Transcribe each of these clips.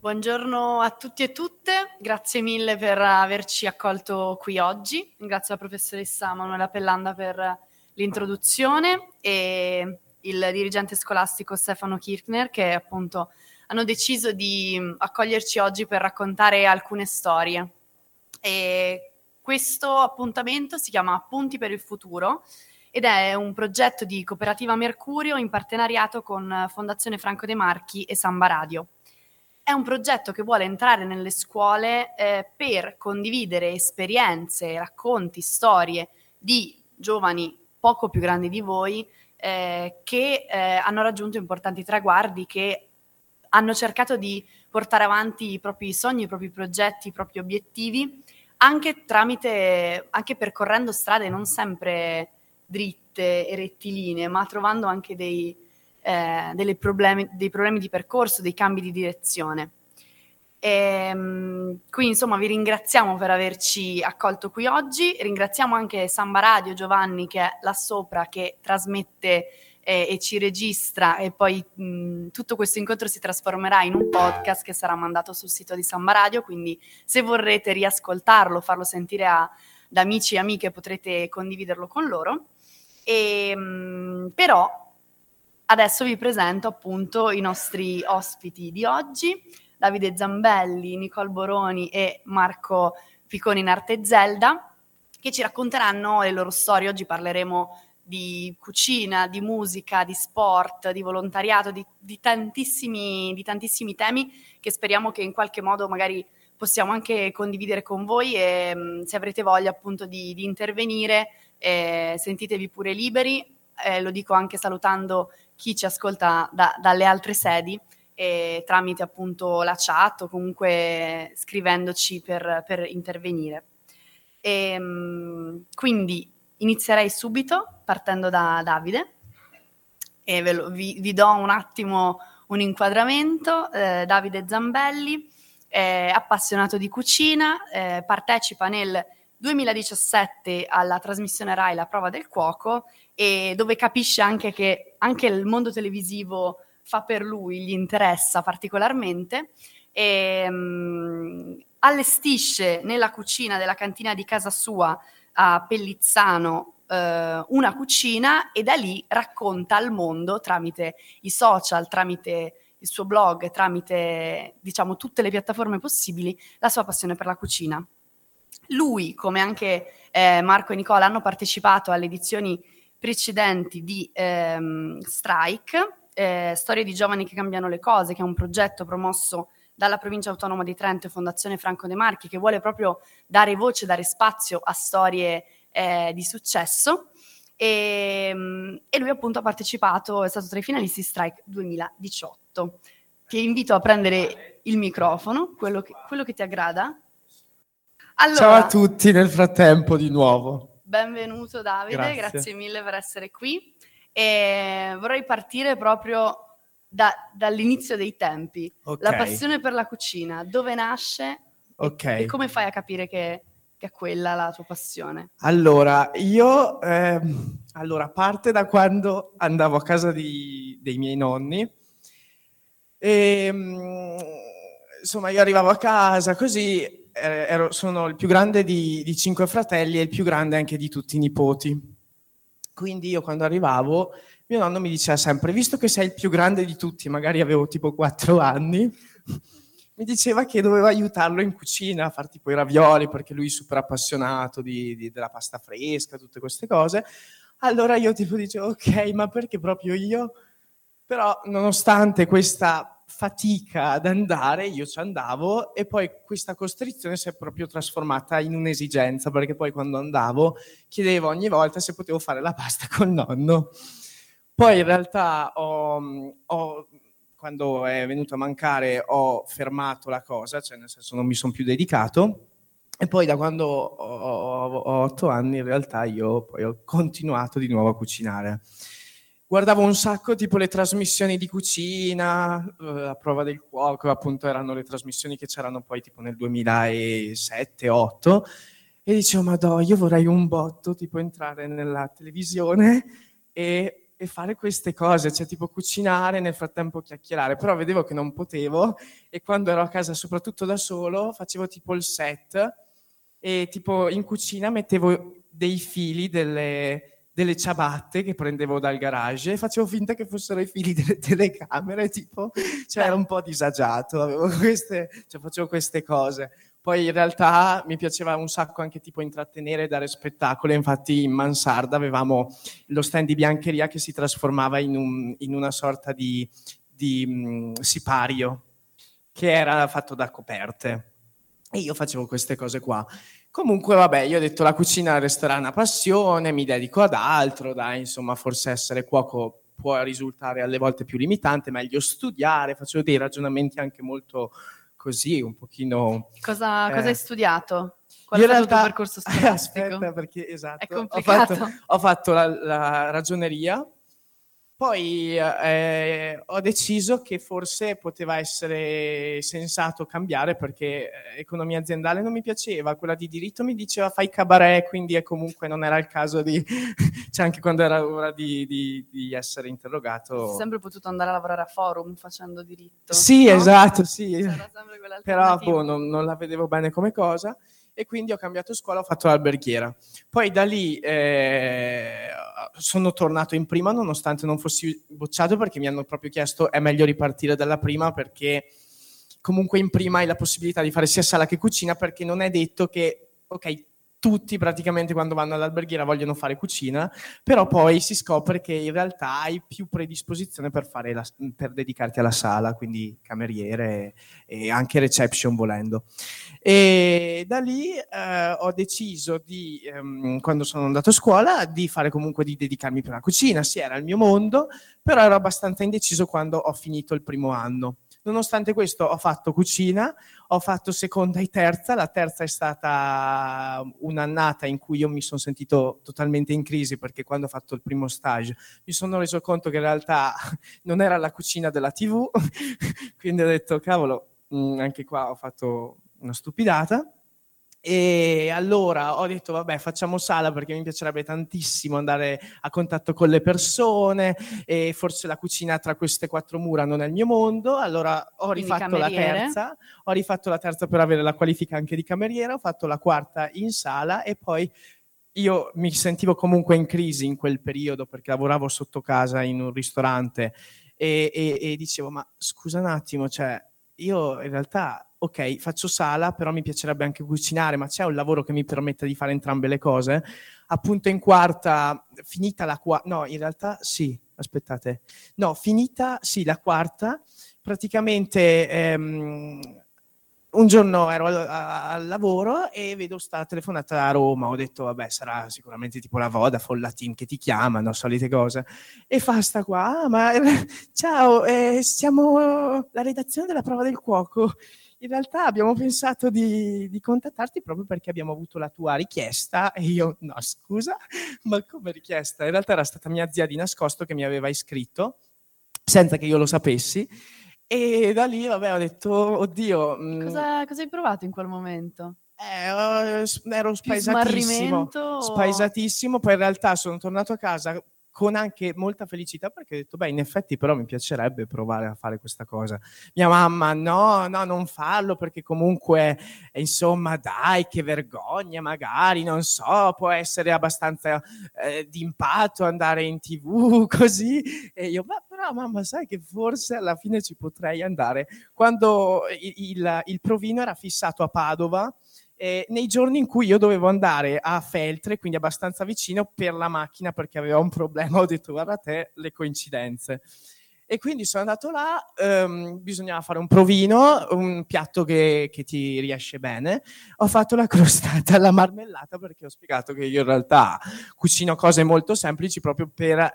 Buongiorno a tutti e tutte, grazie mille per averci accolto qui oggi. Ringrazio la professoressa Manuela Pellanda per l'introduzione e il dirigente scolastico Stefano Kirchner, che appunto hanno deciso di accoglierci oggi per raccontare alcune storie. E questo appuntamento si chiama Appunti per il Futuro ed è un progetto di Cooperativa Mercurio in partenariato con Fondazione Franco Demarchi e Sanbaradio. È un progetto che vuole entrare nelle scuole per condividere esperienze, racconti, storie di giovani poco più grandi di voi che hanno raggiunto importanti traguardi, che hanno cercato di portare avanti i propri sogni, i propri progetti, i propri obiettivi, anche percorrendo strade non sempre dritte e rettilinee, ma trovando anche dei problemi di percorso, dei cambi di direzione. Qui insomma vi ringraziamo per averci accolto qui oggi, ringraziamo anche Sanbaradio Giovani, che è là sopra, che trasmette e ci registra, e poi tutto questo incontro si trasformerà in un podcast che sarà mandato sul sito di Sanbaradio, quindi se vorrete riascoltarlo, farlo sentire ad amici e amiche, potrete condividerlo con loro. Però adesso vi presento appunto i nostri ospiti di oggi, Davide Zambelli, Nicolle Boroni e Marco Picone in arte Zelda, che ci racconteranno le loro storie. Oggi parleremo di cucina, di musica, di sport, di volontariato, di tantissimi temi che speriamo che in qualche modo magari possiamo anche condividere con voi, e se avrete voglia appunto di intervenire, sentitevi pure liberi. Lo dico anche salutando chi ci ascolta dalle altre sedi, tramite appunto la chat o comunque scrivendoci per intervenire. Quindi inizierei subito partendo da Davide e vi do un attimo un inquadramento. Davide Zambelli è appassionato di cucina, partecipa nel 2017 alla trasmissione Rai La prova del cuoco, e dove capisce anche che anche il mondo televisivo fa per lui, gli interessa particolarmente, e allestisce nella cucina della cantina di casa sua a Pellizzano una cucina, e da lì racconta al mondo tramite i social, tramite il suo blog, tramite diciamo tutte le piattaforme possibili, la sua passione per la cucina. Lui, come anche Marco e Nicola, hanno partecipato alle edizioni precedenti di Strike, Storie di giovani che cambiano le cose, che è un progetto promosso dalla Provincia Autonoma di Trento e Fondazione Franco Demarchi, che vuole proprio dare voce, dare spazio a storie di successo, e lui appunto ha partecipato, è stato tra i finalisti Strike 2018. Ti invito a prendere il microfono, quello che ti aggrada. Allora, ciao a tutti nel frattempo di nuovo. Benvenuto Davide, grazie mille per essere qui, e vorrei partire proprio dall'inizio dei tempi. Okay. La passione per la cucina, dove nasce, okay, e come fai a capire che è quella la tua passione? Allora, io parte da quando andavo a casa dei miei nonni e insomma io arrivavo a casa così. Sono il più grande di 5 fratelli e il più grande anche di tutti i nipoti. Quindi io quando arrivavo, mio nonno mi diceva sempre, visto che sei il più grande di tutti, magari avevo tipo 4 anni, mi diceva che dovevo aiutarlo in cucina a far tipo i ravioli, perché lui è super appassionato della pasta fresca, tutte queste cose. Allora io tipo dicevo, ok, ma perché proprio io? Però nonostante questa fatica ad andare, io ci andavo, e poi questa costrizione si è proprio trasformata in un'esigenza, perché poi quando andavo chiedevo ogni volta se potevo fare la pasta col nonno. Poi in realtà quando è venuto a mancare ho fermato la cosa, cioè nel senso non mi sono più dedicato, e poi da quando ho 8 anni in realtà io poi ho continuato di nuovo a cucinare. Guardavo un sacco tipo le trasmissioni di cucina, La prova del cuoco, appunto erano le trasmissioni che c'erano poi tipo nel 2007-2008, e dicevo, madò, io vorrei un botto tipo entrare nella televisione e e fare queste cose, cioè tipo cucinare, nel frattempo chiacchierare, però vedevo che non potevo e quando ero a casa, soprattutto da solo, facevo tipo il set e tipo in cucina mettevo dei fili delle ciabatte che prendevo dal garage e facevo finta che fossero i fili delle telecamere, tipo, cioè ero un po' disagiato, facevo queste cose. Poi in realtà mi piaceva un sacco anche tipo intrattenere e dare spettacolo, infatti in mansarda avevamo lo stand di biancheria che si trasformava in una sorta di sipario che era fatto da coperte e io facevo queste cose qua. Comunque vabbè, io ho detto la cucina resterà una passione, mi dedico ad altro, dai, insomma forse essere cuoco può risultare alle volte più limitante, meglio studiare, facevo dei ragionamenti anche molto... così, un pochino... Cosa hai studiato? Qual è stato il tuo percorso scolastico? Aspetta, perché esatto. È complicato. Ho fatto la ragioneria, poi ho deciso che forse poteva essere sensato cambiare perché economia aziendale non mi piaceva, quella di diritto mi diceva fai cabaret, quindi comunque non era il caso di... cioè anche quando era ora di essere interrogato. È sempre potuto andare a lavorare a Forum facendo diritto. Sì, no? Esatto, sì. C'era sempre quell'alternativa. Però non la vedevo bene come cosa e quindi ho cambiato scuola, ho fatto l'alberghiera. Poi da lì sono tornato in prima nonostante non fossi bocciato perché mi hanno proprio chiesto è meglio ripartire dalla prima perché comunque in prima hai la possibilità di fare sia sala che cucina perché non è detto che, ok, tutti praticamente quando vanno all'alberghiera vogliono fare cucina, però poi si scopre che in realtà hai più predisposizione per dedicarti alla sala, quindi cameriere e anche reception volendo. E da lì ho deciso di, quando sono andato a scuola, di fare comunque di dedicarmi più alla cucina, sì era il mio mondo, però ero abbastanza indeciso quando ho finito il primo anno. Nonostante questo ho fatto cucina, ho fatto seconda e terza, la terza è stata un'annata in cui io mi sono sentito totalmente in crisi perché quando ho fatto il primo stage mi sono reso conto che in realtà non era la cucina della TV, quindi ho detto cavolo, anche qua ho fatto una stupidata. E allora ho detto vabbè facciamo sala perché mi piacerebbe tantissimo andare a contatto con le persone e forse la cucina tra queste quattro mura non è il mio mondo, allora ho rifatto la terza per avere la qualifica anche di cameriera, ho fatto la quarta in sala e poi io mi sentivo comunque in crisi in quel periodo perché lavoravo sotto casa in un ristorante e dicevo ma scusa un attimo, cioè io in realtà ok, faccio sala, però mi piacerebbe anche cucinare, ma c'è un lavoro che mi permetta di fare entrambe le cose? Appunto in quarta, la quarta, praticamente un giorno ero al lavoro e vedo sta telefonata a Roma, ho detto vabbè sarà sicuramente tipo la Vodafone, la Team che ti chiamano, solite cose, e fa sta qua, ma ciao, siamo la redazione della prova del cuoco. In realtà abbiamo pensato di contattarti proprio perché abbiamo avuto la tua richiesta e io, no scusa, ma come richiesta? In realtà era stata mia zia di nascosto che mi aveva iscritto senza che io lo sapessi e da lì vabbè ho detto oddio. Cosa hai provato in quel momento? Ero spaesatissimo, poi in realtà sono tornato a casa con anche molta felicità perché ho detto beh in effetti però mi piacerebbe provare a fare questa cosa. Mia mamma no non farlo perché comunque insomma dai che vergogna, magari non so, può essere abbastanza d'impatto andare in TV così, e io ma però mamma sai che forse alla fine ci potrei andare. Quando il provino era fissato a Padova nei giorni in cui io dovevo andare a Feltre, quindi abbastanza vicino, per la macchina perché avevo un problema, ho detto guarda te le coincidenze, e quindi sono andato là, bisognava fare un provino, un piatto che ti riesce bene, ho fatto la crostata alla marmellata perché ho spiegato che io in realtà cucino cose molto semplici proprio per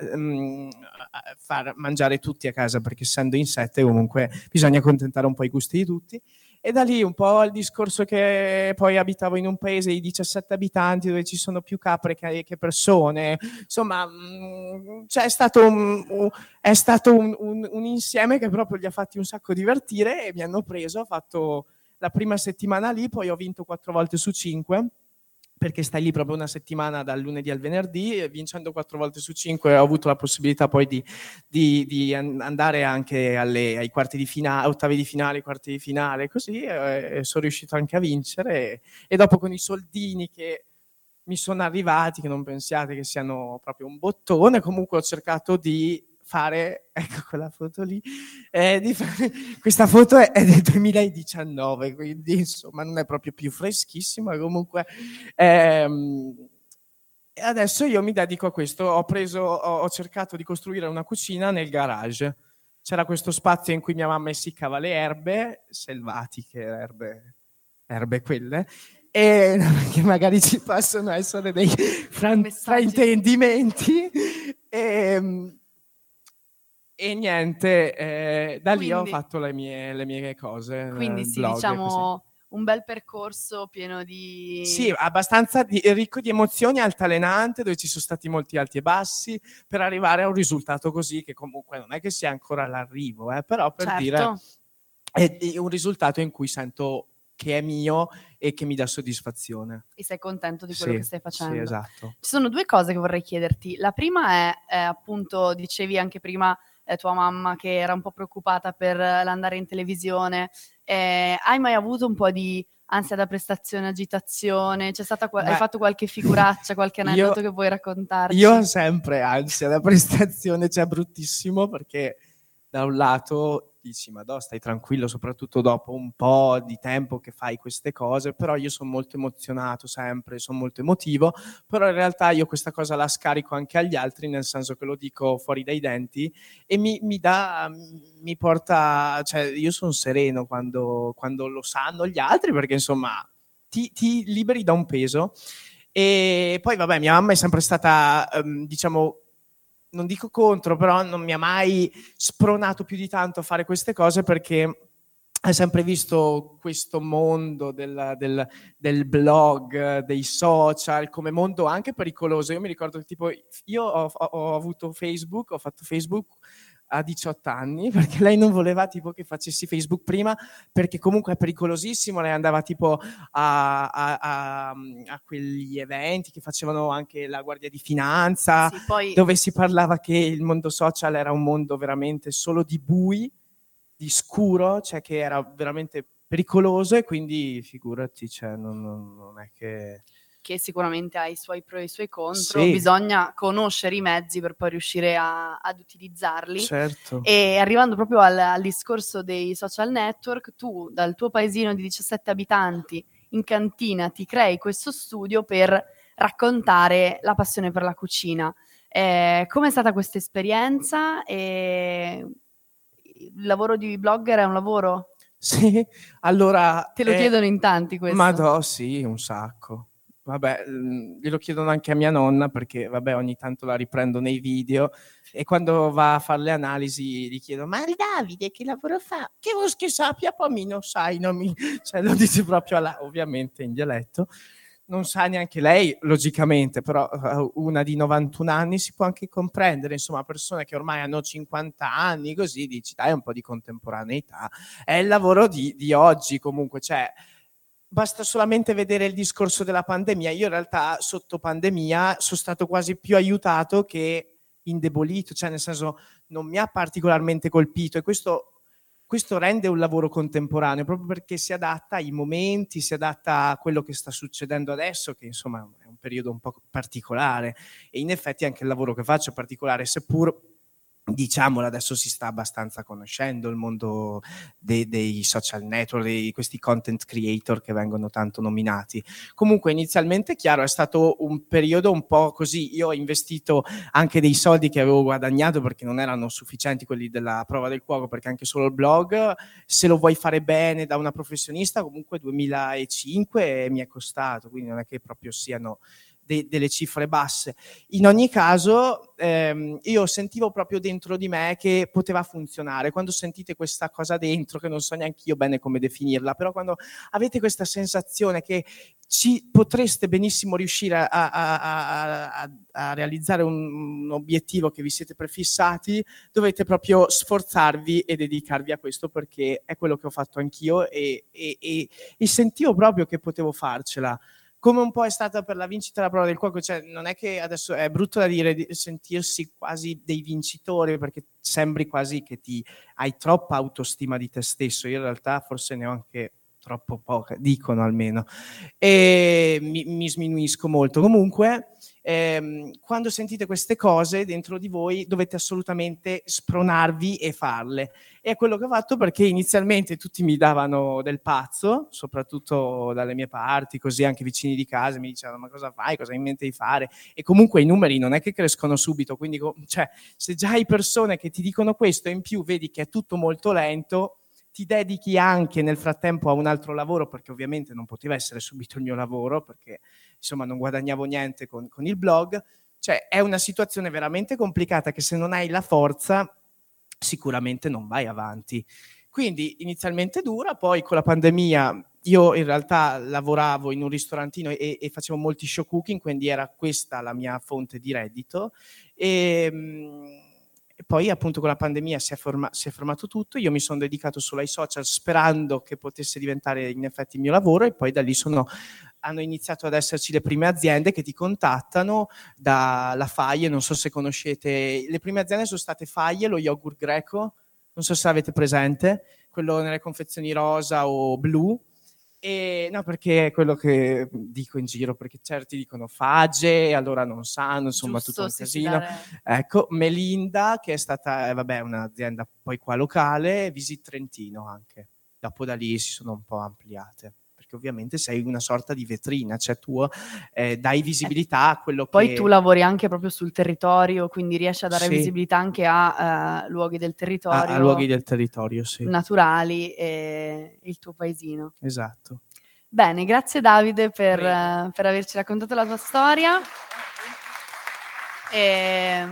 far mangiare tutti a casa perché essendo in sette comunque bisogna accontentare un po' i gusti di tutti. E da lì un po' il discorso che poi abitavo in un paese di 17 abitanti dove ci sono più capre che persone, insomma cioè è stato un insieme che proprio li ha fatti un sacco divertire e mi hanno preso, ho fatto la prima settimana lì, poi ho vinto 4 volte su 5 perché stai lì proprio una settimana dal lunedì al venerdì, vincendo 4 volte su 5 ho avuto la possibilità poi di andare anche ai quarti di finale, ottavi di finale, quarti di finale, così sono riuscito anche a vincere e dopo con i soldini che mi sono arrivati, che non pensiate che siano proprio un bottone, comunque ho cercato di fare, ecco quella foto lì, questa foto è del 2019, quindi insomma non è proprio più freschissima, comunque adesso io mi dedico a questo, ho cercato di costruire una cucina nel garage, c'era questo spazio in cui mia mamma essiccava le erbe, selvatiche erbe quelle, e che magari ci possono essere dei fraintendimenti e niente, da lì quindi, ho fatto le mie cose. Quindi sì, blog, diciamo così. Un bel percorso pieno di... Sì, abbastanza ricco di emozioni, altalenante, dove ci sono stati molti alti e bassi, per arrivare a un risultato così, che comunque non è che sia ancora all'arrivo, però per certo. Dire è un risultato in cui sento che è mio e che mi dà soddisfazione. E sei contento di quello che stai facendo. Sì, esatto. Ci sono due cose che vorrei chiederti. La prima è appunto, dicevi anche prima, tua mamma che era un po' preoccupata per l'andare in televisione, hai mai avuto un po' di ansia da prestazione, agitazione? C'è stata hai fatto qualche figuraccia, qualche aneddoto che vuoi raccontarci? Io ho sempre ansia da prestazione, cioè bruttissimo, perché da un lato dici "Madò, stai tranquillo", soprattutto dopo un po' di tempo che fai queste cose, però io sono molto emozionato sempre, sono molto emotivo, però in realtà io questa cosa la scarico anche agli altri, nel senso che lo dico fuori dai denti e mi porta, cioè io sono sereno quando lo sanno gli altri, perché insomma ti liberi da un peso. E poi vabbè, mia mamma è sempre stata diciamo, non dico contro, però non mi ha mai spronato più di tanto a fare queste cose, perché ha sempre visto questo mondo del blog, dei social, come mondo anche pericoloso. Io mi ricordo che tipo io ho avuto Facebook, ho fatto Facebook a 18 anni, perché lei non voleva tipo che facessi Facebook prima, perché comunque è pericolosissimo. Lei andava tipo a quegli eventi che facevano anche la Guardia di Finanza, sì, poi... dove si parlava che il mondo social era un mondo veramente solo di bui, di scuro, cioè che era veramente pericoloso, e quindi figurati, cioè, non è che sicuramente ha i suoi pro e i suoi contro, sì. Bisogna conoscere i mezzi per poi riuscire ad utilizzarli. Certo. E arrivando proprio al discorso dei social network, tu dal tuo paesino di 17 abitanti in cantina ti crei questo studio per raccontare la passione per la cucina. Com'è stata questa esperienza? Il lavoro di blogger è un lavoro? Sì, allora... Te lo chiedono in tanti questo? Madò, sì, un sacco. Vabbè, glielo chiedono anche a mia nonna, perché vabbè, ogni tanto la riprendo nei video, e quando va a fare le analisi gli chiedo: ma Davide che lavoro fa? Che vos che sappia, poi mi non sai, non mi... Cioè, lo dice proprio ovviamente in dialetto, non sa neanche lei logicamente, però una di 91 anni si può anche comprendere, insomma persone che ormai hanno 50 anni così, dici dai un po' di contemporaneità, è il lavoro di oggi comunque, cioè basta solamente vedere il discorso della pandemia. Io in realtà sotto pandemia sono stato quasi più aiutato che indebolito, cioè nel senso non mi ha particolarmente colpito, e questo rende un lavoro contemporaneo, proprio perché si adatta ai momenti, si adatta a quello che sta succedendo adesso, che insomma è un periodo un po' particolare, e in effetti anche il lavoro che faccio è particolare, seppur diciamolo adesso si sta abbastanza conoscendo il mondo dei social network, questi content creator che vengono tanto nominati. Comunque inizialmente, chiaro, è stato un periodo un po' così, io ho investito anche dei soldi che avevo guadagnato, perché non erano sufficienti quelli della prova del cuoco, perché anche solo il blog, se lo vuoi fare bene da una professionista, comunque 2005 mi è costato, quindi non è che proprio siano... delle cifre basse. In ogni caso io sentivo proprio dentro di me che poteva funzionare. Quando sentite questa cosa dentro, che non so neanche io bene come definirla, però quando avete questa sensazione che ci potreste benissimo riuscire a realizzare un obiettivo che vi siete prefissati, dovete proprio sforzarvi e dedicarvi a questo, perché è quello che ho fatto anch'io e sentivo proprio che potevo farcela. come un po' è stata per la vincita alla prova del cuoco, cioè non è che adesso è brutto da dire di sentirsi quasi dei vincitori, perché sembri quasi che ti hai troppa autostima di te stesso, io in realtà forse ne ho anche troppo poca, dicono almeno, e mi sminuisco molto. Comunque quando sentite queste cose dentro di voi dovete assolutamente spronarvi e farle, e è quello che ho fatto, perché inizialmente tutti mi davano del pazzo, soprattutto dalle mie parti, così anche vicini di casa mi dicevano ma cosa fai, cosa hai in mente di fare, e comunque i numeri non è che crescono subito, quindi cioè, se già hai persone che ti dicono questo e in più vedi che è tutto molto lento, ti dedichi anche nel frattempo a un altro lavoro, perché ovviamente non poteva essere subito il mio lavoro, perché insomma non guadagnavo niente con il blog. Cioè è una situazione veramente complicata che se non hai la forza sicuramente non vai avanti. Quindi inizialmente dura, poi con la pandemia io in realtà lavoravo in un ristorantino e facevo molti show cooking, quindi era questa la mia fonte di reddito, e poi appunto con la pandemia si è fermato tutto, io mi sono dedicato solo ai social sperando che potesse diventare in effetti il mio lavoro, e poi da lì hanno iniziato ad esserci le prime aziende che ti contattano, dalla FAGE, non so se conoscete, le prime aziende sono state FAGE, lo yogurt greco, non so se avete presente, quello nelle confezioni rosa o blu. E no, perché è quello che dico in giro, perché certi dicono FAGE, allora non sanno, insomma, giusto, tutto un casino. Ecco, Melinda, che è stata, vabbè, un'azienda poi qua locale, Visit Trentino anche. Dopo da lì si sono un po' ampliate, perché ovviamente sei una sorta di vetrina, cioè tu dai visibilità a quello poi che... Poi tu lavori anche proprio sul territorio, quindi riesci a dare visibilità anche a luoghi del territorio. A luoghi del territorio, sì. Naturali e il tuo paesino. Esatto. Bene, grazie Davide per averci raccontato la tua storia. E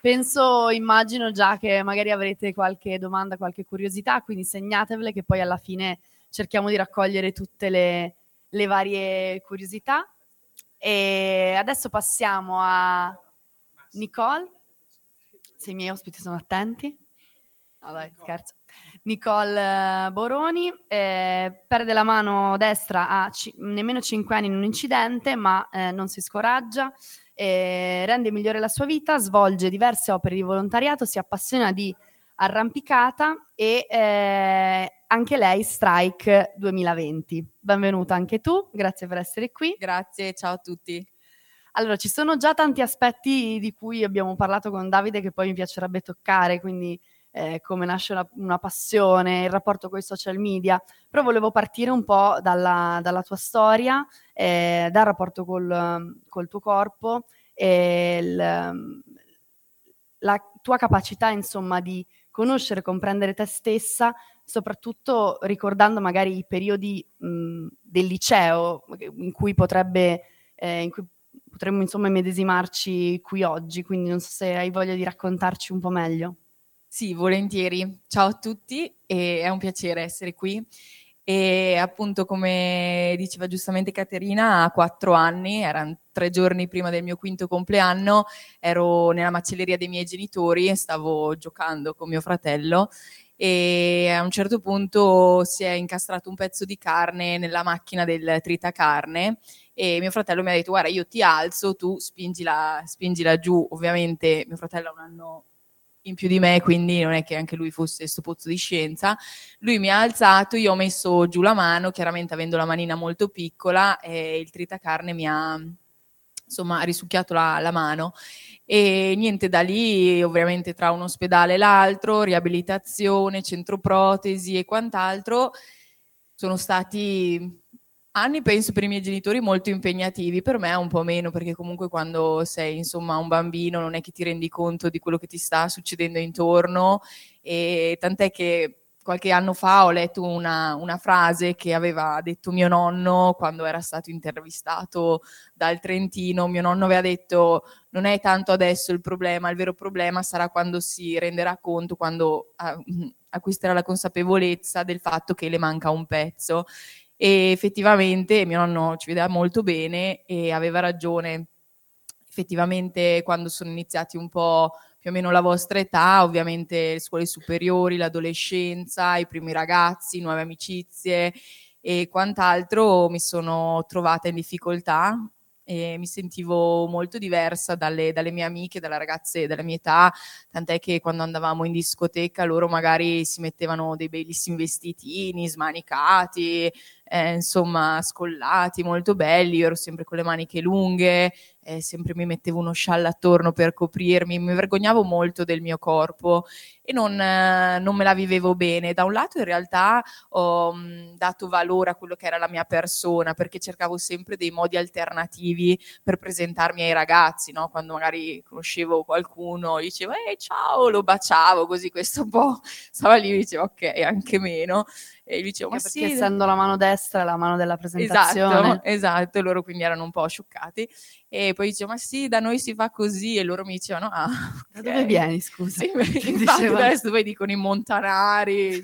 penso, immagino già che magari avrete qualche domanda, qualche curiosità, quindi segnatevele che poi alla fine... cerchiamo di raccogliere tutte le varie curiosità. E adesso passiamo a Nicolle, se i miei ospiti sono attenti. No, dai, scherzo. Nicolle Boroni perde la mano destra a nemmeno 5 anni in un incidente, ma non si scoraggia, rende migliore la sua vita, svolge diverse opere di volontariato, si appassiona di arrampicata e anche lei Strike 2020. Benvenuta anche tu, grazie per essere qui. Grazie, ciao a tutti. Allora, ci sono già tanti aspetti di cui abbiamo parlato con Davide che poi mi piacerebbe toccare, quindi come nasce una passione, il rapporto con i social media, però volevo partire un po' dalla tua storia, dal rapporto col tuo corpo e la tua capacità, insomma, di conoscere, comprendere te stessa, soprattutto ricordando magari i periodi del liceo in cui potremmo insomma medesimarci qui oggi, quindi non so se hai voglia di raccontarci un po' meglio. Sì, volentieri. Ciao a tutti, e è un piacere essere qui. E appunto, come diceva giustamente Caterina, a 4 anni, erano 3 giorni prima del mio 5º compleanno, ero nella macelleria dei miei genitori e stavo giocando con mio fratello, e a un certo punto si è incastrato un pezzo di carne nella macchina del tritacarne, e mio fratello mi ha detto guarda, io ti alzo, tu spingila giù. Ovviamente mio fratello ha un anno in più di me, quindi non è che anche lui fosse sto pozzo di scienza. Lui mi ha alzato, io ho messo giù la mano, chiaramente avendo la manina molto piccola, e il tritacarne mi ha insomma risucchiato la mano, e niente, da lì ovviamente tra un ospedale e l'altro, riabilitazione, centro protesi e quant'altro, sono stati anni, penso, per i miei genitori molto impegnativi, per me un po' meno, perché comunque quando sei insomma un bambino non è che ti rendi conto di quello che ti sta succedendo intorno, e tant'è che qualche anno fa ho letto una frase che aveva detto mio nonno quando era stato intervistato dal Trentino. Mio nonno aveva detto non è tanto adesso il problema, il vero problema sarà quando si renderà conto, quando acquisterà la consapevolezza del fatto che le manca un pezzo. E effettivamente mio nonno ci vedeva molto bene e aveva ragione. Effettivamente quando sono iniziati un po' più o meno la vostra età, ovviamente le scuole superiori, l'adolescenza, i primi ragazzi, nuove amicizie, e quant'altro, mi sono trovata in difficoltà e mi sentivo molto diversa dalle mie amiche, dalle ragazze della mia età, tant'è che quando andavamo in discoteca loro magari si mettevano dei bellissimi vestitini, smanicati, insomma scollati, molto belli. Io ero sempre con le maniche lunghe, sempre mi mettevo uno scialle attorno per coprirmi, mi vergognavo molto del mio corpo e non me la vivevo bene. Da un lato in realtà ho dato valore a quello che era la mia persona, perché cercavo sempre dei modi alternativi per presentarmi ai ragazzi, no? Quando magari conoscevo qualcuno, dicevo ciao, lo baciavo, così questo un po' stava lì e diceva ok, anche meno. E dicevo, ma perché sì, essendo la mano destra è la mano della presentazione. Esatto, loro quindi erano un po' scioccati. E poi dicevo, ma sì, da noi si fa così. E loro mi dicevano, okay. Da dove vieni, scusa? Sì, infatti adesso poi dicono i montanari.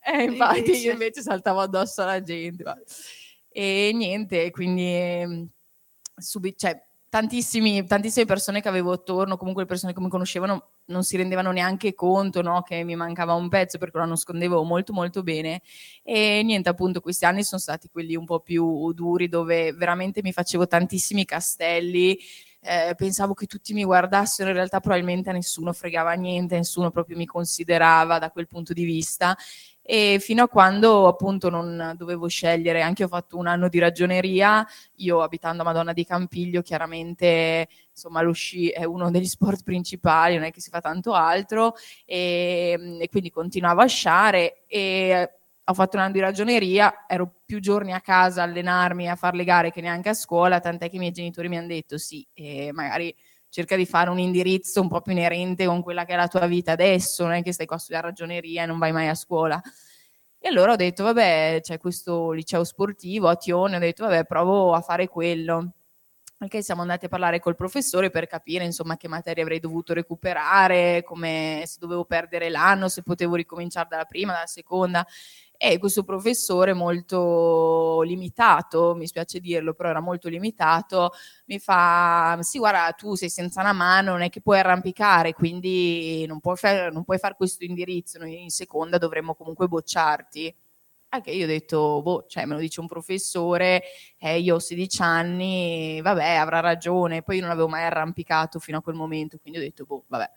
Infatti io invece saltavo addosso alla gente. E niente, quindi tantissime persone che avevo attorno, comunque le persone che mi conoscevano non si rendevano neanche conto, no, che mi mancava un pezzo, perché lo nascondevo molto molto bene. E niente, appunto, questi anni sono stati quelli un po' più duri, dove veramente mi facevo tantissimi castelli, pensavo che tutti mi guardassero, in realtà probabilmente a nessuno fregava niente, nessuno proprio mi considerava da quel punto di vista. E fino a quando appunto non dovevo scegliere, anche io ho fatto un anno di ragioneria, io abitando a Madonna di Campiglio, chiaramente insomma lo sci è uno degli sport principali, non è che si fa tanto altro, e quindi continuavo a sciare e ho fatto un anno di ragioneria, ero più giorni a casa a allenarmi, a fare le gare che neanche a scuola, tant'è che i miei genitori mi hanno detto sì, magari cerca di fare un indirizzo un po' più inerente con quella che è la tua vita adesso, non è che stai qua a studiare ragioneria e non vai mai a scuola. E allora ho detto, vabbè, c'è questo liceo sportivo a Tione, ho detto, vabbè, provo a fare quello. Perché siamo andati a parlare col professore per capire, insomma, che materie avrei dovuto recuperare, come se dovevo perdere l'anno, se potevo ricominciare dalla prima, dalla seconda. E questo professore molto limitato, mi spiace dirlo, però era molto limitato, mi fa, sì guarda, tu sei senza una mano, non è che puoi arrampicare, quindi non puoi fare questo indirizzo, noi in seconda dovremmo comunque bocciarti. Anche io ho detto, me lo dice un professore, io ho 16 anni, vabbè, avrà ragione. Poi io non avevo mai arrampicato fino a quel momento, quindi ho detto, vabbè.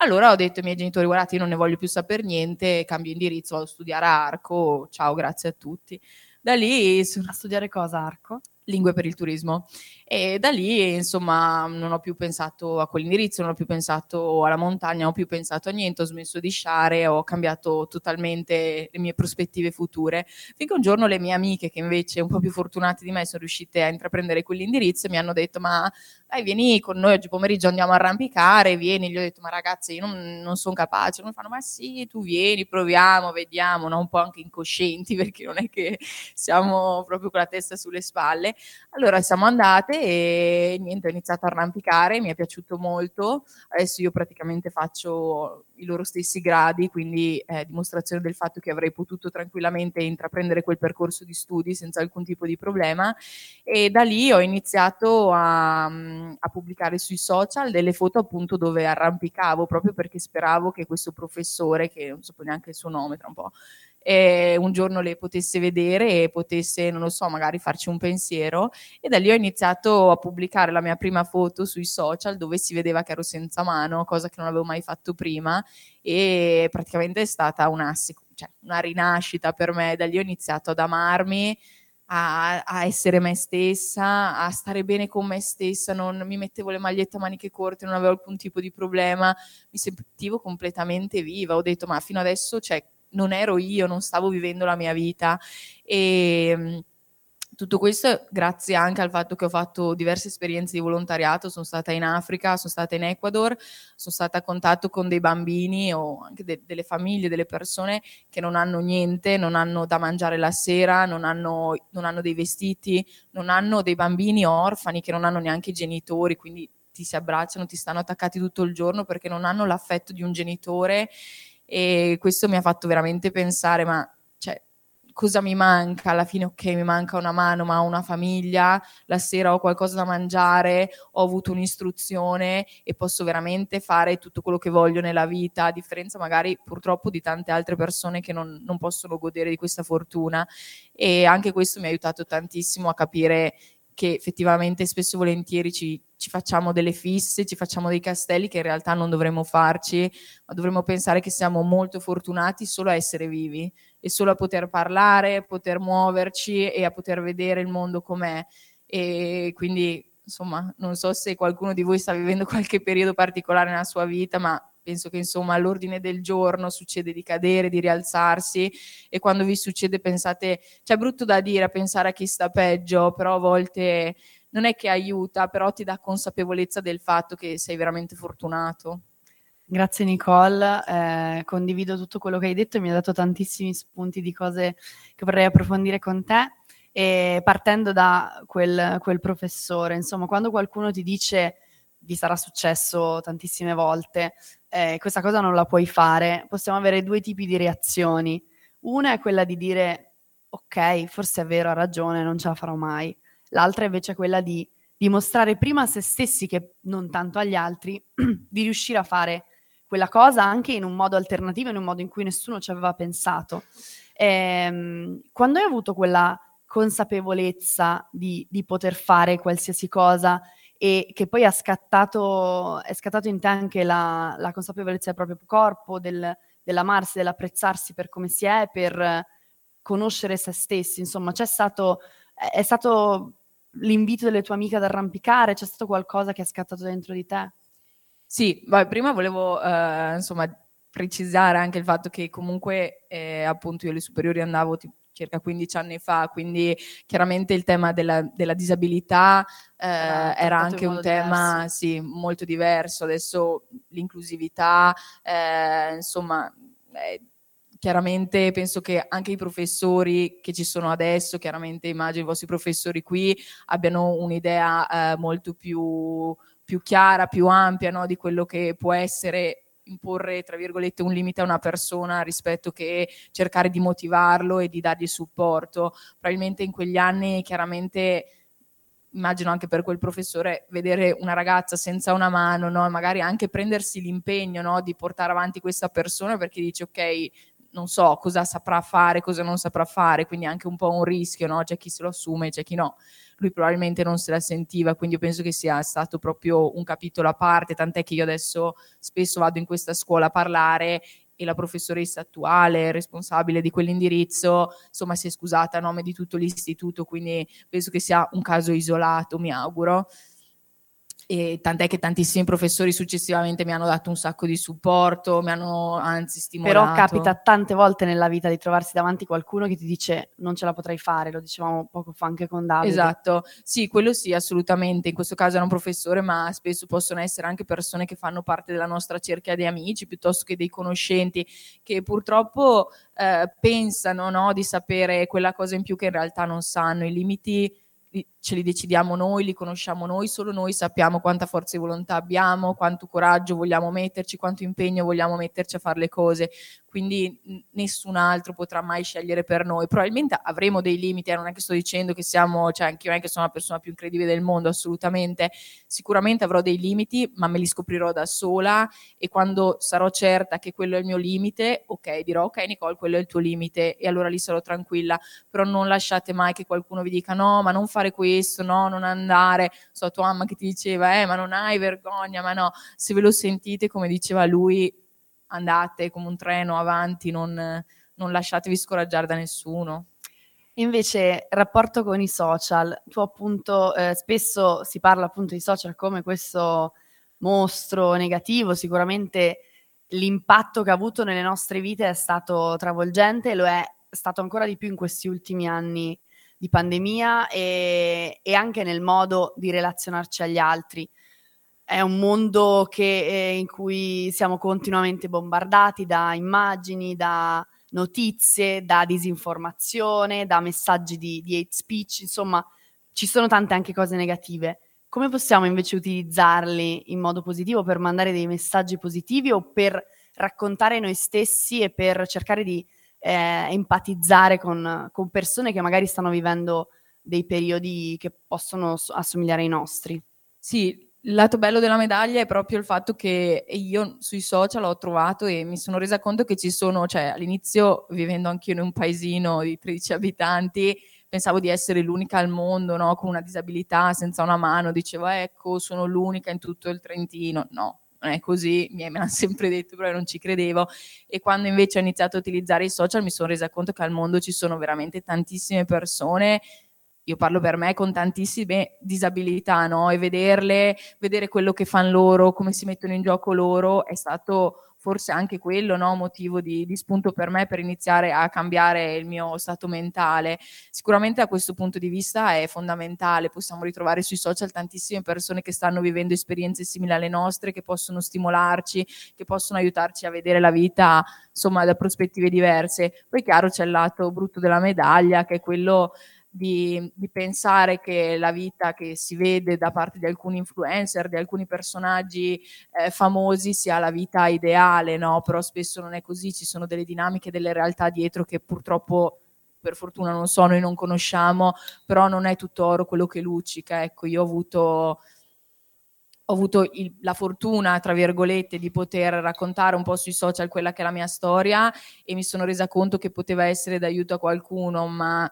Allora ho detto ai miei genitori, guardate, io non ne voglio più sapere niente, cambio indirizzo, vado a studiare a Arco, ciao, grazie a tutti. Da lì a studiare cosa, Arco? Lingue per il turismo. E da lì, insomma, non ho più pensato a quell'indirizzo, non ho più pensato alla montagna, non ho più pensato a niente, ho smesso di sciare, ho cambiato totalmente le mie prospettive future. Finché un giorno le mie amiche, che invece un po' più fortunate di me, sono riuscite a intraprendere quell'indirizzo, mi hanno detto, ma dai, vieni con noi oggi pomeriggio, andiamo a arrampicare, vieni. Gli ho detto, ma ragazze, io non sono capace. Mi fanno, ma sì, tu vieni, proviamo, vediamo, no? Un po' anche incoscienti, perché non è che siamo proprio con la testa sulle spalle. Allora siamo andate e niente, ho iniziato a arrampicare, mi è piaciuto molto. Adesso io praticamente faccio i loro stessi gradi, quindi dimostrazione del fatto che avrei potuto tranquillamente intraprendere quel percorso di studi senza alcun tipo di problema. E da lì ho iniziato a pubblicare sui social delle foto appunto dove arrampicavo, proprio perché speravo che questo professore, che non so neanche il suo nome tra un po', un giorno le potesse vedere e potesse, non lo so, magari farci un pensiero. E da lì ho iniziato a pubblicare la mia prima foto sui social dove si vedeva che ero senza mano, cosa che non avevo mai fatto prima, e praticamente è stata una rinascita per me. Da lì ho iniziato ad amarmi, a essere me stessa, a stare bene con me stessa, non mi mettevo le magliette a maniche corte, non avevo alcun tipo di problema, mi sentivo completamente viva. Ho detto, ma fino adesso non ero io, non stavo vivendo la mia vita. E tutto questo grazie anche al fatto che ho fatto diverse esperienze di volontariato, sono stata in Africa, sono stata in Ecuador, sono stata a contatto con dei bambini o anche delle famiglie, delle persone che non hanno niente, non hanno da mangiare la sera, non hanno dei vestiti, non hanno dei bambini orfani che non hanno neanche i genitori, quindi ti si abbracciano, ti stanno attaccati tutto il giorno perché non hanno l'affetto di un genitore. E questo mi ha fatto veramente pensare, ma cosa mi manca alla fine. Ok, mi manca una mano, ma ho una famiglia, la sera ho qualcosa da mangiare, ho avuto un'istruzione e posso veramente fare tutto quello che voglio nella vita, a differenza magari purtroppo di tante altre persone che non possono godere di questa fortuna. E anche questo mi ha aiutato tantissimo a capire che effettivamente spesso e volentieri ci facciamo delle fisse, ci facciamo dei castelli che in realtà non dovremmo farci, ma dovremmo pensare che siamo molto fortunati solo a essere vivi e solo a poter parlare, poter muoverci e a poter vedere il mondo com'è. E quindi, insomma, non so se qualcuno di voi sta vivendo qualche periodo particolare nella sua vita, ma penso che, insomma, all'ordine del giorno succede di cadere, di rialzarsi, e quando vi succede pensate, cioè è brutto da dire, pensare a chi sta peggio, però a volte non è che aiuta, però ti dà consapevolezza del fatto che sei veramente fortunato. Grazie Nicolle, condivido tutto quello che hai detto e mi ha dato tantissimi spunti di cose che vorrei approfondire con te. E partendo da quel professore, insomma, quando qualcuno ti dice vi sarà successo tantissime volte, questa cosa non la puoi fare, possiamo avere due tipi di reazioni. Una è quella di dire ok, forse è vero, ha ragione, non ce la farò mai. L'altra invece è quella di dimostrare prima a se stessi, che non tanto agli altri, di riuscire a fare quella cosa anche in un modo alternativo, in un modo in cui nessuno ci aveva pensato. Quando hai avuto quella consapevolezza di poter fare qualsiasi cosa, e che poi è scattato in te anche la consapevolezza del proprio corpo, dell'amarsi, dell'apprezzarsi per come si è, per conoscere se stessi, insomma, è stato l'invito delle tue amiche ad arrampicare, c'è stato qualcosa che è scattato dentro di te? Sì, beh, prima volevo precisare anche il fatto che comunque appunto io alle superiori andavo circa 15 anni fa, quindi chiaramente il tema della disabilità era anche un tema sì, molto diverso. Adesso l'inclusività, insomma, chiaramente penso che anche i professori che ci sono adesso, chiaramente immagino i vostri professori qui abbiano un'idea molto più chiara, più ampia, no, di quello che può essere imporre, tra virgolette, un limite a una persona rispetto che cercare di motivarlo e di dargli supporto. Probabilmente in quegli anni, chiaramente, immagino anche per quel professore, vedere una ragazza senza una mano, no? Magari anche prendersi l'impegno, no? Di portare avanti questa persona, perché dice ok, non so cosa saprà fare, cosa non saprà fare, quindi anche un po' un rischio, no? C'è chi se lo assume, c'è chi no. Lui probabilmente non se la sentiva, quindi io penso che sia stato proprio un capitolo a parte, tant'è che io adesso spesso vado in questa scuola a parlare e la professoressa attuale, responsabile di quell'indirizzo, insomma, si è scusata a nome di tutto l'istituto, quindi penso che sia un caso isolato, mi auguro. E tant'è che tantissimi professori successivamente mi hanno dato un sacco di supporto, mi hanno anzi stimolato. Però capita tante volte nella vita di trovarsi davanti qualcuno che ti dice non ce la potrei fare, lo dicevamo poco fa anche con Davide. Esatto, sì, quello sì, assolutamente. In questo caso era un professore, ma spesso possono essere anche persone che fanno parte della nostra cerchia di amici, piuttosto che dei conoscenti, che purtroppo pensano, no, di sapere quella cosa in più che in realtà non sanno. I limiti ce li decidiamo noi, li conosciamo noi, solo noi sappiamo quanta forza di volontà abbiamo, quanto coraggio vogliamo metterci, quanto impegno vogliamo metterci a fare le cose, quindi nessun altro potrà mai scegliere per noi. Probabilmente avremo dei limiti, non è che sto dicendo che siamo, cioè anche io non è che sono la persona più incredibile del mondo, assolutamente, sicuramente avrò dei limiti, ma me li scoprirò da sola, e quando sarò certa che quello è il mio limite, ok, dirò ok Nicolle, quello è il tuo limite, e allora lì sarò tranquilla. Però non lasciate mai che qualcuno vi dica no, ma non fare questo, no, non andare, so tua mamma che ti diceva ma non hai vergogna, ma no, se ve lo sentite, come diceva lui, andate come un treno avanti, non lasciatevi scoraggiare da nessuno. Invece rapporto con i social, tu appunto spesso si parla appunto di social come questo mostro negativo, sicuramente l'impatto che ha avuto nelle nostre vite è stato travolgente, lo è stato ancora di più in questi ultimi anni di pandemia e anche nel modo di relazionarci agli altri. È un mondo in cui siamo continuamente bombardati da immagini, da notizie, da disinformazione, da messaggi di hate speech, insomma ci sono tante anche cose negative. Come possiamo invece utilizzarli in modo positivo per mandare dei messaggi positivi o per raccontare noi stessi e per cercare di empatizzare con persone che magari stanno vivendo dei periodi che possono assomigliare ai nostri. Sì, il lato bello della medaglia è proprio il fatto che io sui social ho trovato e mi sono resa conto che ci sono, cioè all'inizio, vivendo anch'io in un paesino di 13 abitanti, pensavo di essere l'unica al mondo, no? Con una disabilità, senza una mano, dicevo ecco sono l'unica in tutto il Trentino, no, non è così, me l'hanno sempre detto però non ci credevo, e quando invece ho iniziato a utilizzare i social mi sono resa conto che al mondo ci sono veramente tantissime persone, io parlo per me, con tantissime disabilità, no? E vederle, vedere quello che fanno loro, come si mettono in gioco loro, è stato forse anche quello, no? Motivo di spunto per me per iniziare a cambiare il mio stato mentale. Sicuramente da questo punto di vista è fondamentale, possiamo ritrovare sui social tantissime persone che stanno vivendo esperienze simili alle nostre, che possono stimolarci, che possono aiutarci a vedere la vita insomma da prospettive diverse. Poi chiaro c'è il lato brutto della medaglia, che è quello di pensare che la vita che si vede da parte di alcuni influencer, di alcuni personaggi famosi sia la vita ideale, no? Però spesso non è così, ci sono delle dinamiche, delle realtà dietro che purtroppo, per fortuna non so, noi non conosciamo, però non è tutto oro quello che luccica. Ecco, io ho avuto la fortuna, tra virgolette, di poter raccontare un po' sui social quella che è la mia storia e mi sono resa conto che poteva essere d'aiuto a qualcuno, ma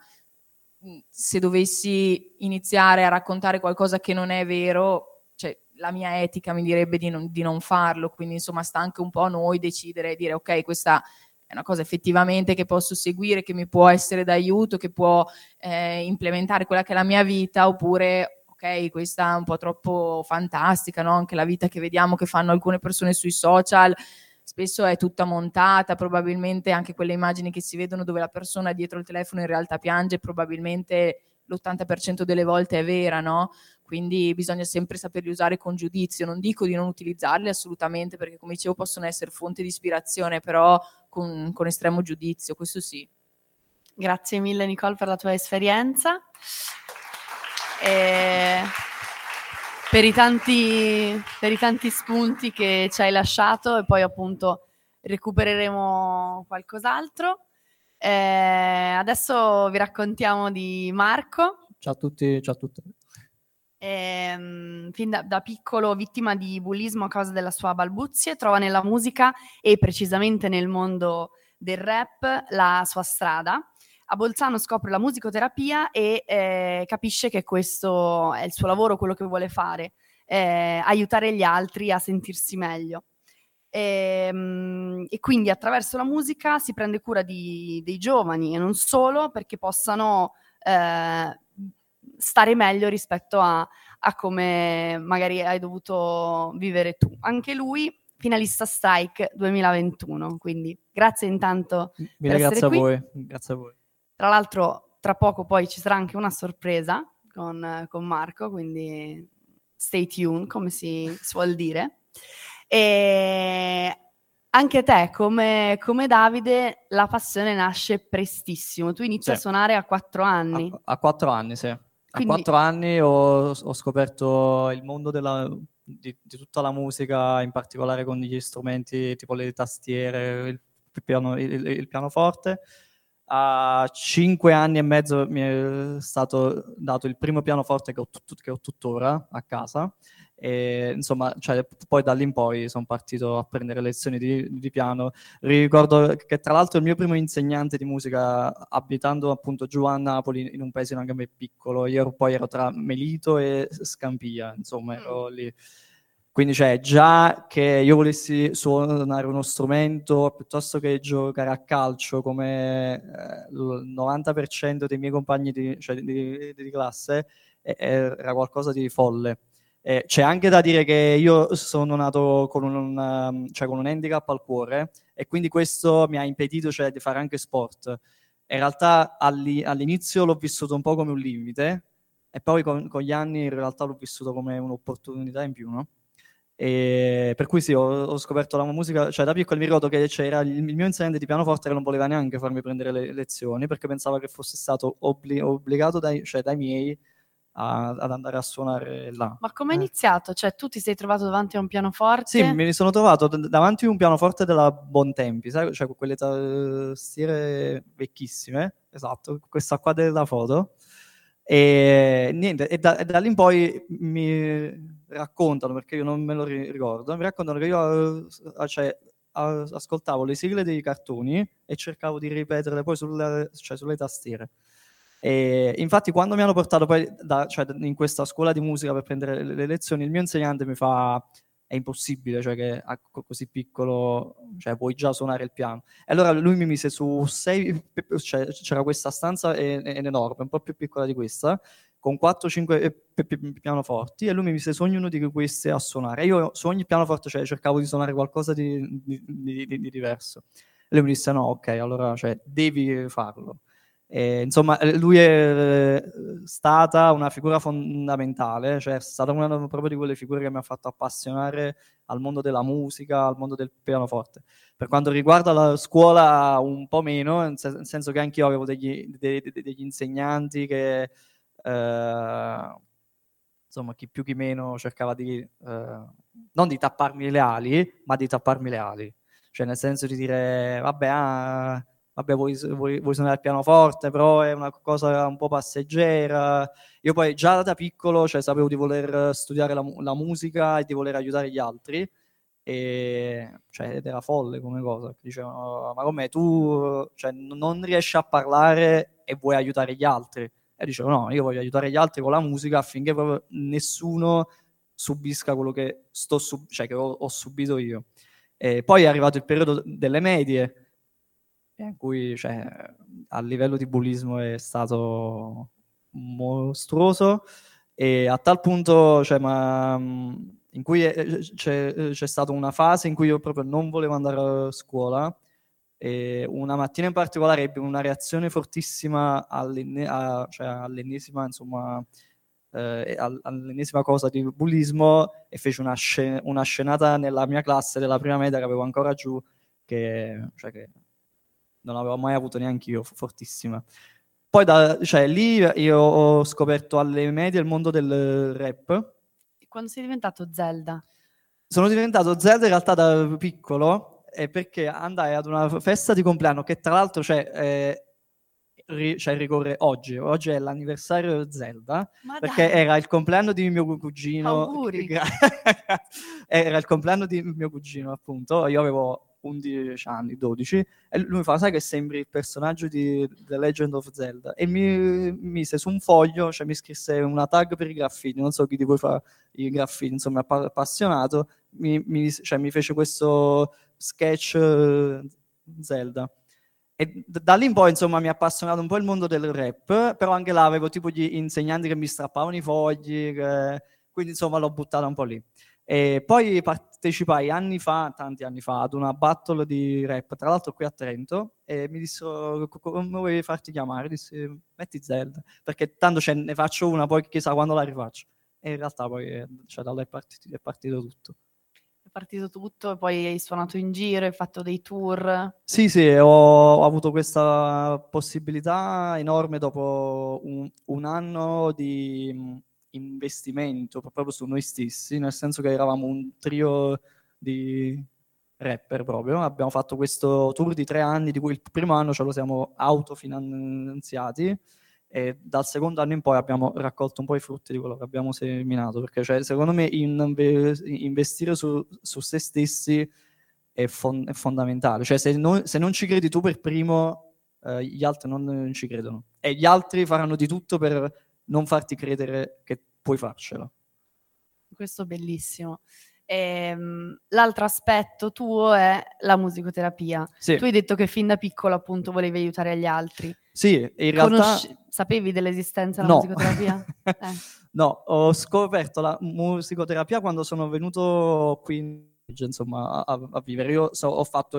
se dovessi iniziare a raccontare qualcosa che non è vero, cioè la mia etica mi direbbe di non farlo, quindi insomma sta anche un po' a noi decidere e dire ok, questa è una cosa effettivamente che posso seguire, che mi può essere d'aiuto, che può implementare quella che è la mia vita, oppure ok, questa è un po' troppo fantastica, no? Anche la vita che vediamo che fanno alcune persone sui social spesso è tutta montata, probabilmente anche quelle immagini che si vedono dove la persona dietro il telefono in realtà piange, probabilmente l'80% delle volte è vera, no? Quindi bisogna sempre saperli usare con giudizio, non dico di non utilizzarli assolutamente, perché come dicevo possono essere fonte di ispirazione, però con estremo giudizio, questo sì. Grazie mille Nicolle per la tua esperienza. Per i tanti spunti che ci hai lasciato, e poi appunto recupereremo qualcos'altro. Adesso vi raccontiamo di Marco. Ciao a tutti, ciao a tutte. Fin da piccolo vittima di bullismo a causa della sua balbuzie, trova nella musica e precisamente nel mondo del rap la sua strada. A Bolzano scopre la musicoterapia e capisce che questo è il suo lavoro, quello che vuole fare, aiutare gli altri a sentirsi meglio. E quindi attraverso la musica si prende cura dei giovani e non solo, perché possano stare meglio rispetto a come magari hai dovuto vivere tu. Anche lui, finalista Strike 2021, quindi grazie intanto per essere qui. Grazie a voi. Tra l'altro tra poco poi ci sarà anche una sorpresa con Marco, quindi stay tuned, come si vuol dire. E anche te, come Davide, la passione nasce prestissimo. Tu inizi a suonare a 4 anni. A 4 anni, sì. Quindi... A 4 anni ho scoperto il mondo di tutta la musica, in particolare con gli strumenti tipo le tastiere, il pianoforte. A 5 anni e mezzo mi è stato dato il primo pianoforte che ho tuttora a casa, e insomma cioè, poi dall'in poi sono partito a prendere lezioni di piano. Ricordo che tra l'altro il mio primo insegnante di musica, abitando appunto giù a Napoli in un paesino anche a me piccolo, io ero tra Melito e Scampia, insomma ero lì. Quindi cioè, già che io volessi suonare uno strumento piuttosto che giocare a calcio come il 90% dei miei compagni di classe era qualcosa di folle. C'è anche da dire che io sono nato con un handicap al cuore, e quindi questo mi ha impedito di fare anche sport. In realtà all'inizio l'ho vissuto un po' come un limite, e poi con gli anni in realtà l'ho vissuto come un'opportunità in più, no? E per cui sì, ho scoperto la musica, da piccolo mi ricordo che c'era il mio insegnante di pianoforte che non voleva neanche farmi prendere le lezioni, perché pensava che fosse stato obbligato dai miei ad andare a suonare là. Ma come è iniziato? Cioè, tu ti sei trovato davanti a un pianoforte? Sì, mi sono trovato davanti a un pianoforte della Bontempi, sai? Cioè, quelle tastiere vecchissime, esatto, questa qua della foto. E niente, e da lì in poi mi raccontano, perché io non me lo ricordo, mi raccontano che io, cioè, ascoltavo le sigle dei cartoni e cercavo di ripeterle poi sulle tastiere. E infatti quando mi hanno portato poi in questa scuola di musica per prendere le lezioni, il mio insegnante mi fa: è impossibile, cioè, che a così piccolo, cioè, puoi già suonare il piano. E allora lui mi mise su sei, cioè, c'era questa stanza enorme, un po' più piccola di questa, con 4-5 pianoforti, e lui mi mise su ognuno di questi a suonare. Io su ogni pianoforte, cioè, cercavo di suonare qualcosa di diverso. E lui mi disse: no, ok, allora, cioè, devi farlo. E, insomma, lui è stata una figura fondamentale, cioè è stata una proprio di quelle figure che mi ha fatto appassionare al mondo della musica, al mondo del pianoforte. Per quanto riguarda la scuola, un po' meno, nel senso che anch'io avevo degli insegnanti che, insomma, chi più chi meno cercava di non di tapparmi le ali, ma di tapparmi le ali, cioè nel senso di dire: vabbè, vuoi suonare il pianoforte, però è una cosa un po' passeggera. Io poi già da piccolo, cioè, sapevo di voler studiare la musica e di voler aiutare gli altri, e, cioè, era folle come cosa. Dicevano: ma come tu, cioè, non riesci a parlare e vuoi aiutare gli altri? E dicevo: no, io voglio aiutare gli altri con la musica affinché proprio nessuno subisca quello che cioè, che ho subito io. E poi è arrivato il periodo delle medie, in cui, cioè, a livello di bullismo è stato mostruoso, e a tal punto, cioè, in cui c'è stata una fase in cui io proprio non volevo andare a scuola, e una mattina in particolare ebbe una reazione fortissima all'ennesima, insomma, all'ennesima cosa di bullismo, e fece una scenata nella mia classe della prima media che avevo ancora giù, che non avevo mai avuto neanche io, fortissima. Poi cioè, lì io ho scoperto alle medie il mondo del rap. E quando sei diventato Zelda? Sono diventato Zelda in realtà da piccolo, perché andai ad una festa di compleanno che tra l'altro, cioè, ricorre oggi è l'anniversario Zelda. Ma perché dai. Era il compleanno di mio cugino. Auguri! Era il compleanno di mio cugino, appunto. Io avevo 11 anni, 12, e lui mi fa: sai che sembri il personaggio di The Legend of Zelda? E mi mise su un foglio, cioè mi scrisse una tag per i graffiti, non so chi di voi fa i graffiti, insomma, appassionato, cioè, mi fece questo sketch Zelda. E da lì in poi, insomma, mi ha appassionato un po' il mondo del rap, però anche là avevo tipo gli insegnanti che mi strappavano i fogli, quindi, insomma, l'ho buttata un po' lì. E poi partecipai tanti anni fa, ad una battle di rap, tra l'altro qui a Trento, e mi dissero: come vuoi farti chiamare? Dissi: metti Zelda, perché tanto, cioè, ne faccio una, poi chissà quando la rifaccio. E in realtà poi, cioè, da là è partito tutto, e poi hai suonato in giro, hai fatto dei tour. Sì, ho avuto questa possibilità enorme dopo un anno di investimento proprio su noi stessi, nel senso che eravamo un trio di rapper proprio. Abbiamo fatto questo tour di 3 anni, di cui il primo anno ce lo siamo autofinanziati, e dal secondo anno in poi abbiamo raccolto un po' i frutti di quello che abbiamo seminato, perché, cioè, secondo me investire su se stessi è fondamentale. Cioè, se non ci credi tu per primo, gli altri non ci credono, e gli altri faranno di tutto per non farti credere che puoi farcela. Questo è bellissimo. L'altro aspetto tuo è la musicoterapia. Sì. Tu hai detto che fin da piccolo, appunto, volevi aiutare gli altri. Sì, in realtà... Sapevi dell'esistenza della musicoterapia? No, ho scoperto la musicoterapia quando sono venuto qui, insomma, a vivere. Io ho fatto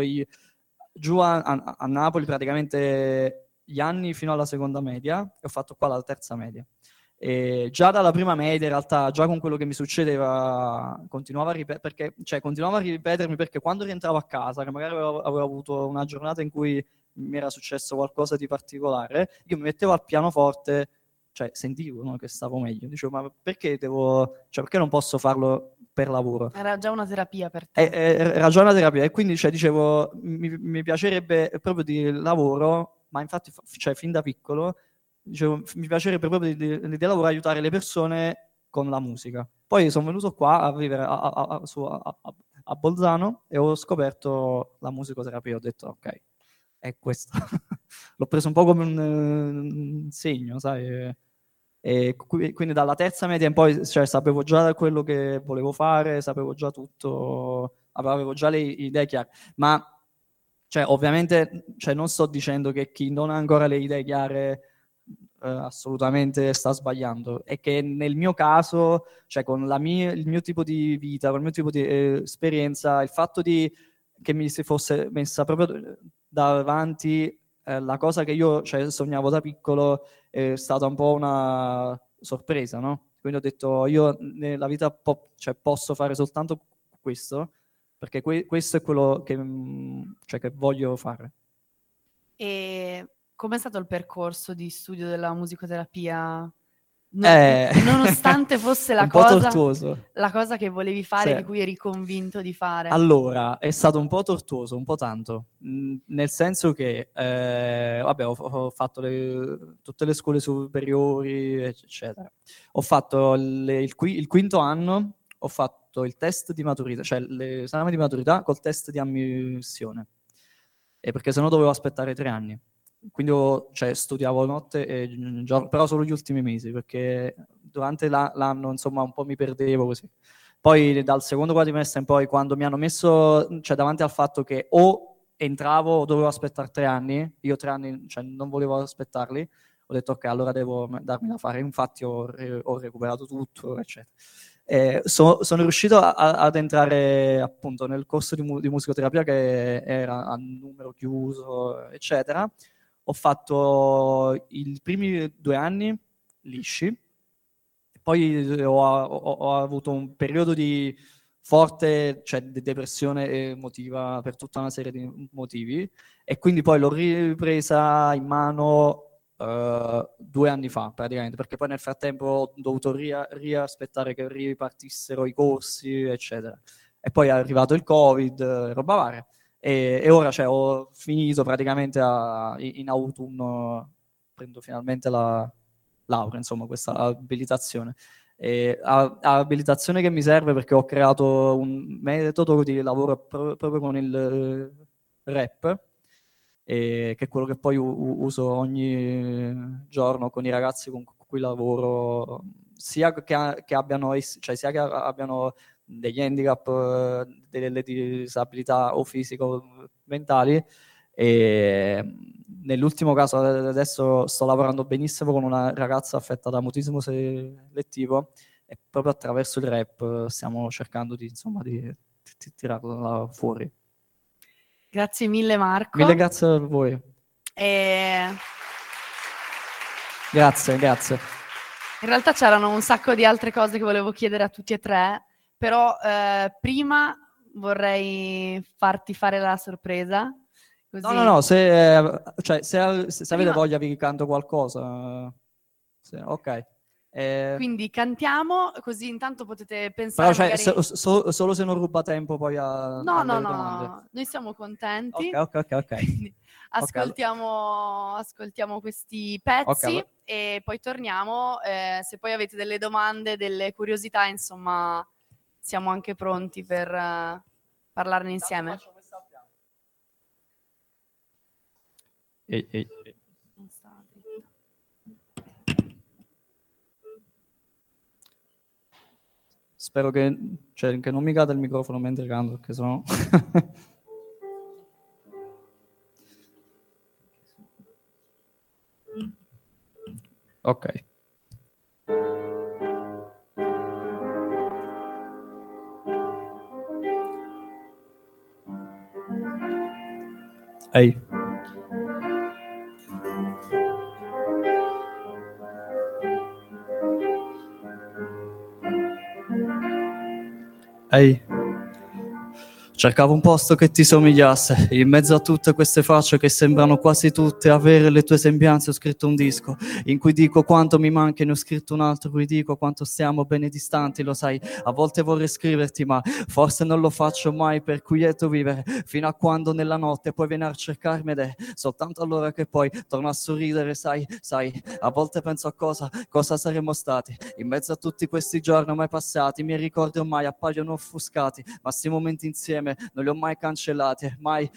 giù a Napoli praticamente gli anni fino alla seconda media, e ho fatto qua la terza media. E già dalla prima media, in realtà, già con quello che mi succedeva, continuavo a ripetermi, perché quando rientravo a casa, che magari avevo avuto una giornata in cui mi era successo qualcosa di particolare, io mi mettevo al pianoforte, cioè sentivo, no, che stavo meglio, dicevo ma perché devo, cioè perché non posso farlo per lavoro? Era già una terapia per te. Era già una terapia e quindi, cioè, dicevo mi piacerebbe proprio di lavoro, ma infatti cioè fin da piccolo dicevo mi piacerebbe proprio di lavoro aiutare le persone con la musica. Poi sono venuto qua a vivere a Bolzano e ho scoperto la musicoterapia, ho detto ok, è questo. L'ho preso un po' come un segno, sai? E quindi dalla terza media in poi, cioè, sapevo già quello che volevo fare, sapevo già tutto, avevo già le idee chiare. Ma cioè, ovviamente cioè, non sto dicendo che chi non ha ancora le idee chiare assolutamente sta sbagliando. È che nel mio caso, cioè, con il mio tipo di vita, con il mio tipo di esperienza, il fatto che mi si fosse messa proprio davanti la cosa che io, cioè, sognavo da piccolo, è stata un po' una sorpresa, no? Quindi ho detto, io nella vita cioè, posso fare soltanto questo, perché questo è quello che voglio fare. E com'è stato il percorso di studio della musicoterapia? Nonostante fosse la cosa che volevi fare, sì, di cui eri convinto di fare. Allora, è stato un po' tortuoso, un po' tanto, nel senso che ho fatto tutte le scuole superiori, eccetera. Ho fatto il quinto anno, ho fatto il test di maturità, cioè l'esame di maturità col test di ammissione, e perché sennò dovevo aspettare 3 anni. Quindi cioè, studiavo notte e giorno, però solo gli ultimi mesi, perché durante l'anno insomma un po' mi perdevo così. Poi dal secondo quadrimestre in poi, quando mi hanno messo cioè, davanti al fatto che o entravo o dovevo aspettare 3 anni, io 3 anni cioè, non volevo aspettarli, ho detto ok, allora devo darmi da fare. Infatti ho recuperato tutto, eccetera. Sono riuscito ad entrare appunto nel corso di musicoterapia, che era a numero chiuso, eccetera. Ho fatto i primi 2 anni lisci, poi ho avuto un periodo di forte cioè, depressione emotiva per tutta una serie di motivi, e quindi poi l'ho ripresa in mano 2 anni fa praticamente, perché poi nel frattempo ho dovuto riaspettare che ripartissero i corsi, eccetera. E poi è arrivato il Covid, roba varia. E ora cioè, ho finito praticamente in autunno, prendo finalmente la laurea, insomma questa abilitazione. Abilitazione che mi serve perché ho creato un metodo di lavoro proprio con il rap, che è quello che poi uso ogni giorno con i ragazzi con cui lavoro, sia che abbiano, cioè, sia che abbiano degli handicap, delle disabilità o fisico-mentali, e nell'ultimo caso adesso sto lavorando benissimo con una ragazza affetta da mutismo selettivo, e proprio attraverso il rap stiamo cercando di tirarla fuori. Grazie mille Marco. Mille grazie a voi. Grazie. In realtà c'erano un sacco di altre cose che volevo chiedere a tutti e tre, però prima vorrei farti fare la sorpresa. Così. No, se avete voglia vi canto qualcosa. Sì, ok. Quindi cantiamo, così intanto potete pensare. Però magari... solo se non ruba tempo poi a... No, noi siamo contenti. Ok. Ascoltiamo questi pezzi, okay, e poi torniamo. Se poi avete delle domande, delle curiosità, insomma... Siamo anche pronti per parlarne insieme. Ehi. Spero che non mi cada il microfono mentre canto, perché sennò... Ok. Ehi. Ehi. Cercavo un posto che ti somigliasse, in mezzo a tutte queste facce che sembrano quasi tutte avere le tue sembianze. Ho scritto un disco in cui dico quanto mi manchi, ne ho scritto un altro in cui dico quanto stiamo bene distanti. Lo sai, a volte vorrei scriverti ma forse non lo faccio mai, per cui lieto vivere fino a quando nella notte puoi venire a cercarmi ed è soltanto allora che poi torno a sorridere. Sai, a volte penso a cosa saremmo stati in mezzo a tutti questi giorni mai passati. I miei ricordi ormai appaiono offuscati, ma sti momenti insieme non li ho mai cancellati, mai.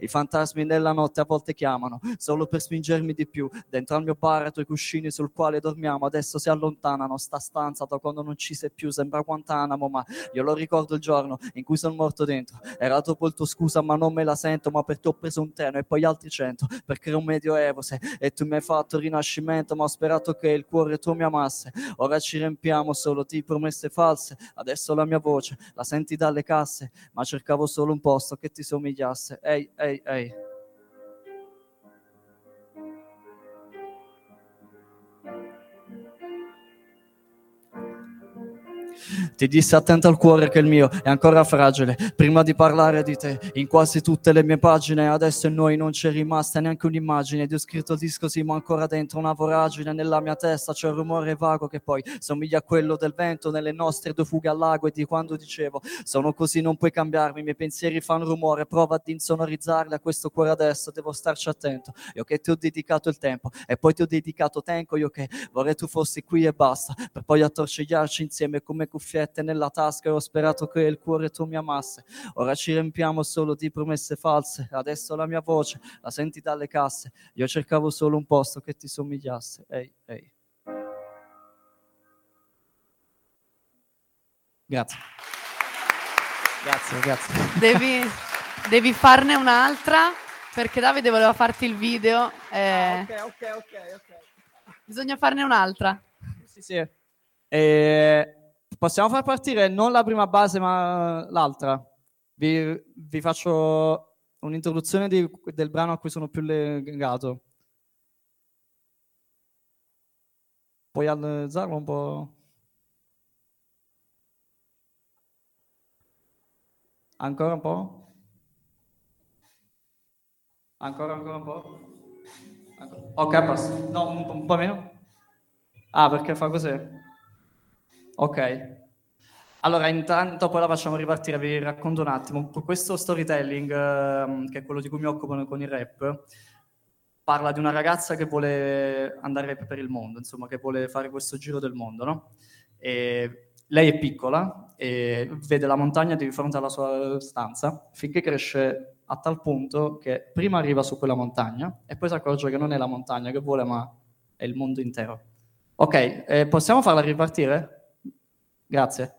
I fantasmi nella notte a volte chiamano solo per spingermi di più dentro al mio baratro. I cuscini sul quale dormiamo adesso si allontanano, sta stanza da quando non ci sei più sembra Guantanamo, ma io lo ricordo il giorno in cui sono morto dentro. Era dopo il tuo scusa ma non me la sento, ma perché ho preso un treno e poi altri 100, perché era un medioevo se e tu mi hai fatto il rinascimento, ma ho sperato che il cuore tuo mi amasse. Ora ci riempiamo solo di promesse false, adesso la mia voce la senti dalle casse, ma cercavo solo un posto che ti somigliasse. Ehi. Ti disse attenta al cuore che il mio è ancora fragile, prima di parlare di te in quasi tutte le mie pagine. Adesso in noi non c'è rimasta neanche un'immagine, ti ho scritto il disco sì ma ancora dentro una voragine. Nella mia testa c'è un rumore vago che poi somiglia a quello del vento nelle nostre due fughe al lago, e di quando dicevo sono così non puoi cambiarmi. I miei pensieri fanno rumore, prova ad insonorizzarli. A questo cuore adesso devo starci attento, io che ti ho dedicato il tempo e poi ti ho dedicato tempo, io che vorrei tu fossi qui e basta, per poi attorcigliarci insieme come cuffiette nella tasca, e ho sperato che il cuore tu mi amasse. Ora ci riempiamo solo di promesse false, adesso la mia voce la senti dalle casse, io cercavo solo un posto che ti somigliasse. Ehi. Grazie. Devi farne un'altra, perché Davide voleva farti il video. Ok. Bisogna farne un'altra. Sì. Possiamo far partire non la prima base ma l'altra. Vi faccio un'introduzione del brano a cui sono più legato. Puoi alzarlo un po'? Ancora un po'? Ancora un po'? Ok, passa. No, un po' meno? Ah, perché fa così? Ok, allora intanto poi la facciamo ripartire, vi racconto un attimo. Questo storytelling, che è quello di cui mi occupo con il rap, parla di una ragazza che vuole andare per il mondo, insomma, che vuole fare questo giro del mondo, no? E lei è piccola e vede la montagna di fronte alla sua stanza, finché cresce a tal punto che prima arriva su quella montagna e poi si accorge che non è la montagna che vuole ma è il mondo intero. Ok, possiamo farla ripartire? Grazie.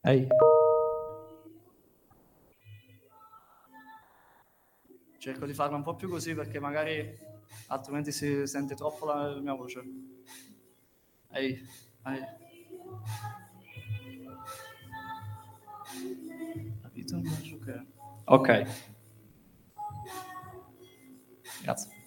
Ehi. Cerco di farla un po' più così perché magari altrimenti si sente troppo la mia voce. Ehi. Ok. Grazie.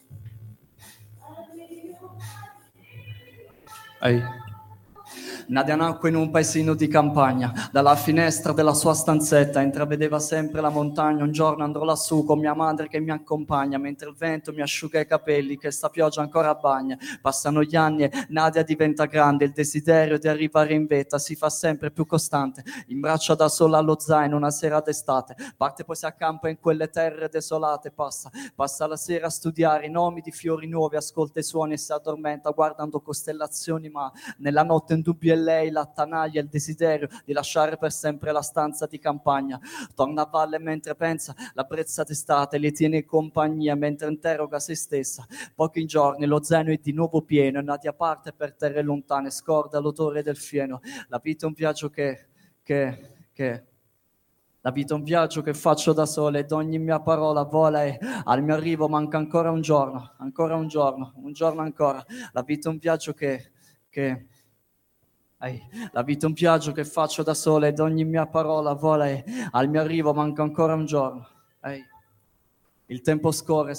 Nadia nacque in un paesino di campagna. Dalla finestra della sua stanzetta intravedeva sempre la montagna. Un giorno andrò lassù con mia madre che mi accompagna, mentre il vento mi asciuga i capelli che sta pioggia ancora bagna. Passano gli anni e Nadia diventa grande, il desiderio di arrivare in vetta si fa sempre più costante. In braccio da sola allo zaino una sera d'estate parte, poi si accampa in quelle terre desolate. Passa la sera a studiare i nomi di fiori nuovi, ascolta i suoni e si addormenta guardando costellazioni, ma nella notte in dubbio è lei l'attanaglia, il desiderio di lasciare per sempre la stanza di campagna. Torna a valle mentre pensa, la brezza d'estate le tiene compagnia mentre interroga se stessa. Pochi giorni, lo zaino è di nuovo pieno e Nadia parte per terre lontane, scorda l'odore del fieno. La vita è un viaggio che... La vita è un viaggio che faccio da sola ed ogni mia parola vola e al mio arrivo manca ancora un giorno, un giorno ancora. La vita è un viaggio che... La vita è un viaggio che faccio da sola ed ogni mia parola vola e al mio arrivo manca ancora un giorno. Il tempo scorre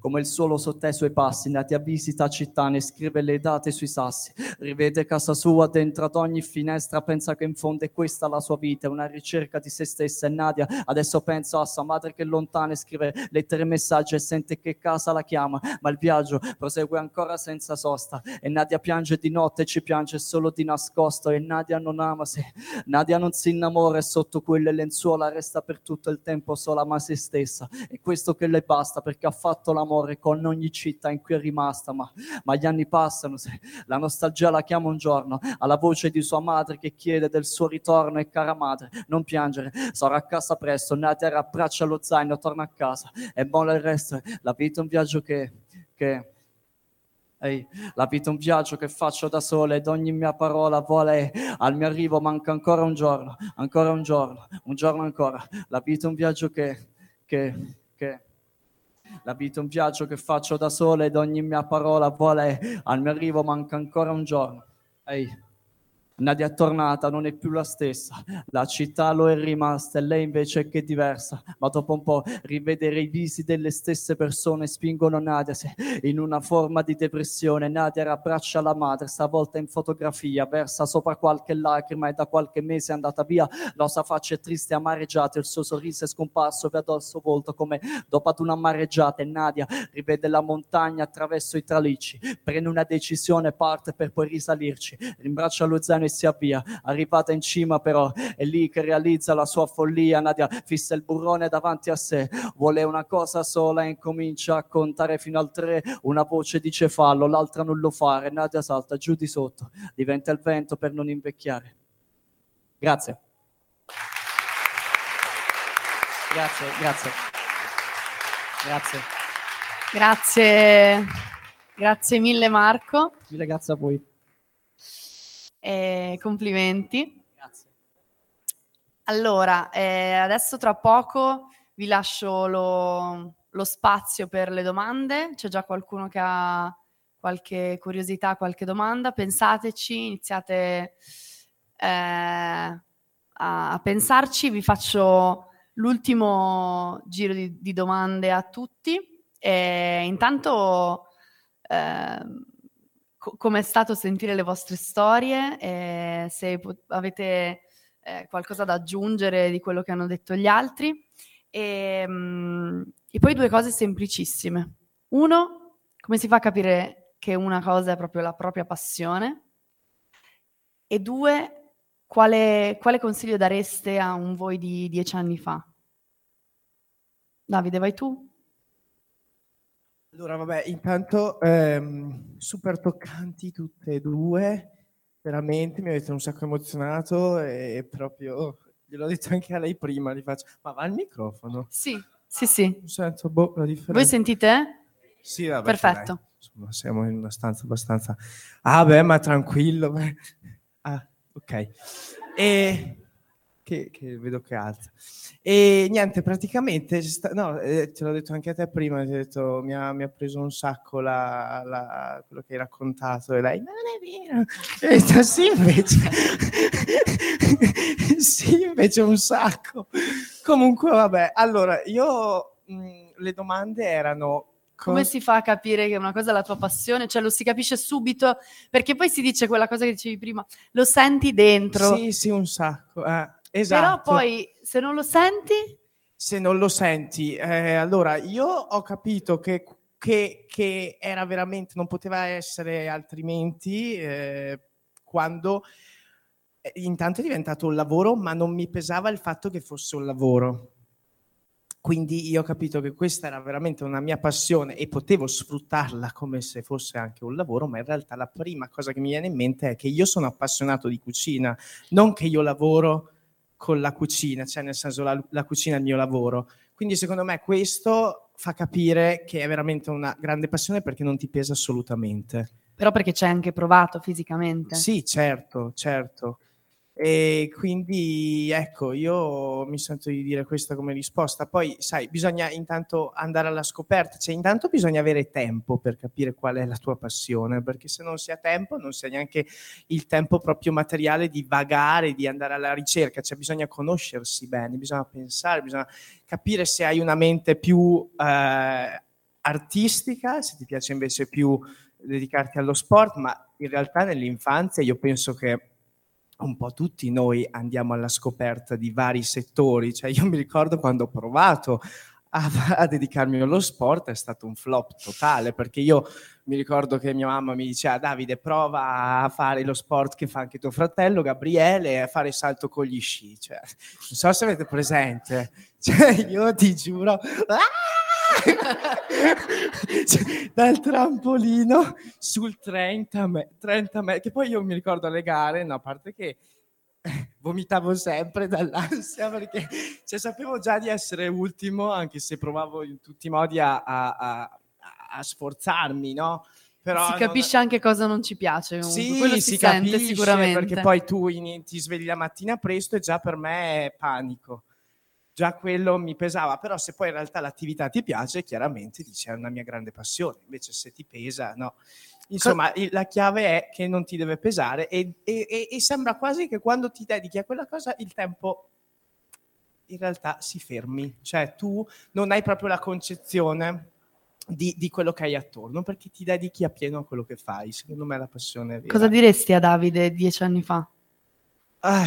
come il suolo sotto i suoi passi, Nadia visita città, ne scrive le date sui sassi, rivede casa sua dentro ad ogni finestra, pensa che in fondo è questa la sua vita, è una ricerca di se stessa. E Nadia adesso pensa a sua madre che è lontana, scrive lettere e messaggi e sente che casa la chiama, ma il viaggio prosegue ancora senza sosta, e Nadia piange di notte, ci piange solo di nascosto, e Nadia non ama se Nadia non si innamora, e sotto quelle lenzuola resta per tutto il tempo sola ma se stessa, e questo che le basta, perché ha fatto l'amore con ogni città in cui è rimasta, ma gli anni passano, la nostalgia la chiama un giorno, alla voce di sua madre che chiede del suo ritorno, e cara madre, non piangere, sarò a casa presto. Nadia rappraccia lo zaino, torna a casa, e molla il resto, la vita è un viaggio che... Ehi, la vita è un viaggio che faccio da sola, ed ogni mia parola vola, e al mio arrivo manca ancora un giorno ancora, la vita è un viaggio che... La vita è un viaggio che faccio da sola, ed ogni mia parola vola, e al mio arrivo manca ancora un giorno. Ehi, Nadia è tornata, non è più la stessa, la città lo è rimasta e lei invece che è diversa, ma dopo un po' rivedere i visi delle stesse persone spingono Nadia in una forma di depressione. Nadia rappraccia la madre, stavolta in fotografia, versa sopra qualche lacrima, e da qualche mese è andata via, la sua faccia è triste e amareggiata, il suo sorriso è scomparso via dal suo volto come dopo ad una mareggiata, e Nadia rivede la montagna attraverso i tralicci, prende una decisione, parte per poi risalirci, rimbraccia lo zaino, si avvia, arrivata in cima però è lì che realizza la sua follia. Nadia fissa il burrone davanti a sé, vuole una cosa sola e incomincia a contare fino al 3, una voce dice fallo, l'altra non lo fare, Nadia salta giù di sotto, diventa il vento per non invecchiare. Grazie mille Marco, mille grazie a voi. Complimenti. Grazie. Allora, adesso tra poco vi lascio lo spazio per le domande. C'è già qualcuno che ha qualche curiosità, qualche domanda? Pensateci, iniziate a pensarci. Vi faccio l'ultimo giro di domande a tutti. E intanto... Come è stato sentire le vostre storie, se avete qualcosa da aggiungere di quello che hanno detto gli altri, e poi due cose semplicissime. Uno, come si fa a capire che una cosa è proprio la propria passione, e due, quale consiglio dareste a un voi di 10 anni fa? Davide, vai tu. Allora, vabbè, intanto super toccanti tutte e due, veramente mi avete un sacco emozionato, e proprio gliel'ho detto anche a lei prima, gli faccio, ma va il microfono? Sì. Non sento la differenza. Voi sentite? Sì, vabbè. Perfetto. Dai. Insomma, siamo in una stanza abbastanza... Ah, beh, ma tranquillo. Beh. Ah, ok. E... Che vedo che alza, e niente, praticamente te l'ho detto anche a te prima, ti ho detto, mi ha preso un sacco quello che hai raccontato, e lei, ma non è vero, e ho detto, sì invece un sacco. Comunque vabbè, allora io le domande erano come si fa a capire che una cosa è la tua passione, cioè lo si capisce subito, perché poi si dice quella cosa che dicevi prima, lo senti dentro, sì un sacco, esatto. Però poi se non lo senti? Allora io ho capito che era veramente, non poteva essere altrimenti, quando intanto è diventato un lavoro, ma non mi pesava il fatto che fosse un lavoro. Quindi io ho capito che questa era veramente una mia passione e potevo sfruttarla come se fosse anche un lavoro, ma in realtà la prima cosa che mi viene in mente è che io sono appassionato di cucina, non che io lavoro con la cucina, cioè nel senso la cucina è il mio lavoro. Quindi secondo me questo fa capire che è veramente una grande passione, perché non ti pesa assolutamente. Però perché ci hai anche provato fisicamente. Sì, certo. E quindi ecco, io mi sento di dire questa come risposta. Poi sai, bisogna intanto andare alla scoperta, cioè intanto bisogna avere tempo per capire qual è la tua passione, perché se non si ha tempo non si ha neanche il tempo proprio materiale di vagare, di andare alla ricerca, cioè bisogna conoscersi bene, bisogna pensare, bisogna capire se hai una mente più artistica, se ti piace invece più dedicarti allo sport. Ma in realtà nell'infanzia io penso che un po' tutti noi andiamo alla scoperta di vari settori, cioè io mi ricordo quando ho provato a dedicarmi allo sport è stato un flop totale, perché io mi ricordo che mia mamma mi diceva: Davide, prova a fare lo sport che fa anche tuo fratello Gabriele, a fare salto con gli sci, cioè, non so se avete presente, cioè io ti giuro cioè, dal trampolino sul 30 metri, che poi io mi ricordo alle gare, no, a parte che vomitavo sempre dall'ansia, perché cioè, sapevo già di essere ultimo, anche se provavo in tutti i modi a sforzarmi, no? Però si capisce anche cosa non ci piace, sì, quello si sente capisce, sicuramente, perché poi tu ti svegli la mattina presto e già per me è panico. Già quello mi pesava, però se poi in realtà l'attività ti piace, chiaramente dici: è una mia grande passione, invece se ti pesa, no. Insomma, la chiave è che non ti deve pesare e sembra quasi che quando ti dedichi a quella cosa il tempo in realtà si fermi, cioè tu non hai proprio la concezione di quello che hai attorno, perché ti dedichi a pieno a quello che fai. Secondo me è la passione vera. Cosa diresti a Davide 10 anni fa? A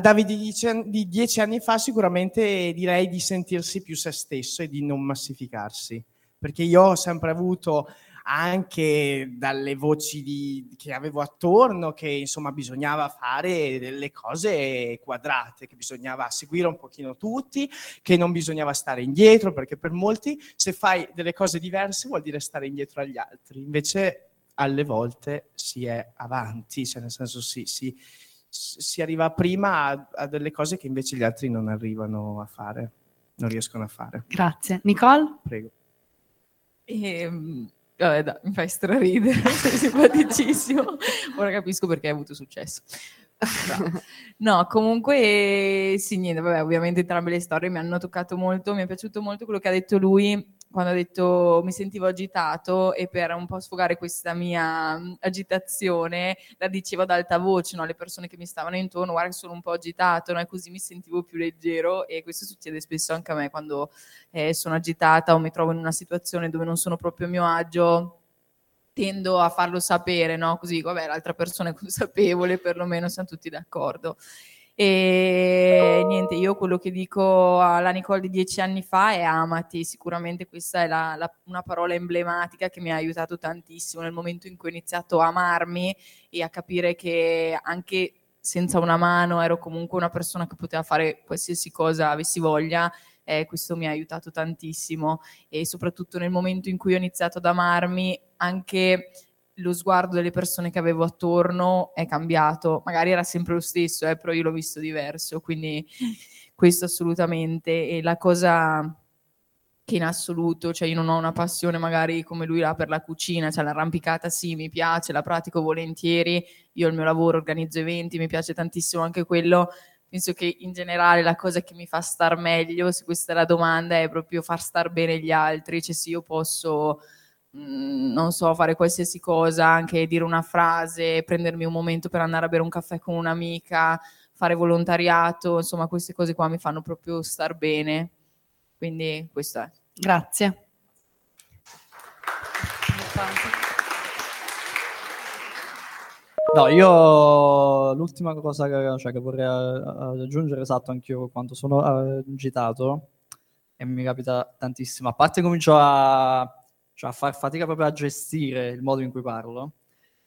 Davide di 10 anni fa sicuramente direi di sentirsi più se stesso e di non massificarsi, perché io ho sempre avuto, anche dalle voci che avevo attorno, che insomma bisognava fare delle cose quadrate, che bisognava seguire un pochino tutti, che non bisognava stare indietro, perché per molti se fai delle cose diverse vuol dire stare indietro agli altri, invece alle volte si è avanti, cioè nel senso si arriva prima a delle cose che invece gli altri non arrivano a fare, non riescono a fare. Grazie. Nicolle? Prego. Vabbè, dai, mi fai straridere, sei simpaticissimo. Ora capisco perché hai avuto successo. No, comunque sì, niente, vabbè, ovviamente entrambe le storie mi hanno toccato molto, mi è piaciuto molto quello che ha detto lui, quando ha detto mi sentivo agitato, e per un po' sfogare questa mia agitazione la dicevo ad alta voce, no, alle persone che mi stavano intorno: guarda, sono un po' agitato, no? E così mi sentivo più leggero, e questo succede spesso anche a me quando sono agitata o mi trovo in una situazione dove non sono proprio a mio agio, tendo a farlo sapere, no? Così dico: vabbè, l'altra persona è consapevole, perlomeno siamo tutti d'accordo. E niente, io quello che dico alla Nicolle di 10 anni fa è: amati. Sicuramente questa è una parola emblematica che mi ha aiutato tantissimo nel momento in cui ho iniziato a amarmi e a capire che anche senza una mano ero comunque una persona che poteva fare qualsiasi cosa avessi voglia. Questo mi ha aiutato tantissimo, e soprattutto nel momento in cui ho iniziato ad amarmi anche lo sguardo delle persone che avevo attorno è cambiato, magari era sempre lo stesso, però io l'ho visto diverso, quindi questo assolutamente. E la cosa che in assoluto, cioè io non ho una passione magari come lui là per la cucina, cioè l'arrampicata sì, mi piace, la pratico volentieri, io il mio lavoro organizzo eventi, mi piace tantissimo anche quello. Penso che in generale la cosa che mi fa star meglio, se questa è la domanda, è proprio far star bene gli altri, cioè se io posso non so, fare qualsiasi cosa, anche dire una frase, prendermi un momento per andare a bere un caffè con un'amica, fare volontariato, insomma queste cose qua mi fanno proprio star bene, quindi questo è. Grazie. No, io l'ultima cosa che vorrei aggiungere, esatto, anch'io quando sono agitato e mi capita tantissimo, a parte comincio a far fatica proprio a gestire il modo in cui parlo,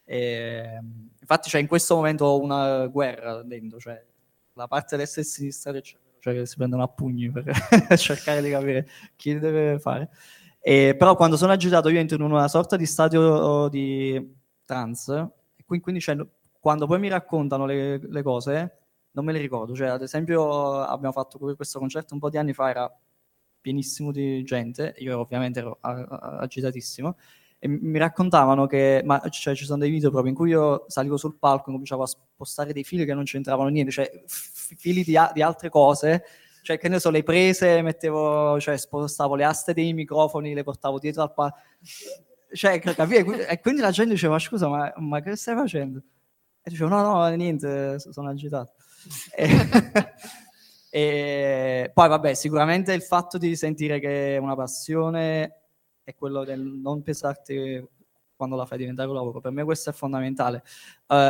e infatti in questo momento ho una guerra dentro, cioè la parte destra e sinistra, cioè si prendono a pugni per cercare di capire chi deve fare, però quando sono agitato io entro in una sorta di stadio di trance, quindi cioè, quando poi mi raccontano le cose non me le ricordo, cioè ad esempio abbiamo fatto questo concerto un po' di anni fa, era pienissimo di gente, io ovviamente ero agitatissimo, e mi raccontavano che, ma cioè, ci sono dei video proprio in cui io salivo sul palco e cominciavo a spostare dei fili che non c'entravano niente, cioè fili di altre cose, cioè che ne so, le prese, mettevo, cioè spostavo le aste dei microfoni, le portavo dietro al palco, cioè capito? E quindi la gente diceva, scusa, ma che stai facendo? E dicevo, no, niente, sono agitato. E poi vabbè, sicuramente il fatto di sentire che è una passione è quello del non pesarti quando la fai diventare un lavoro. Per me questo è fondamentale.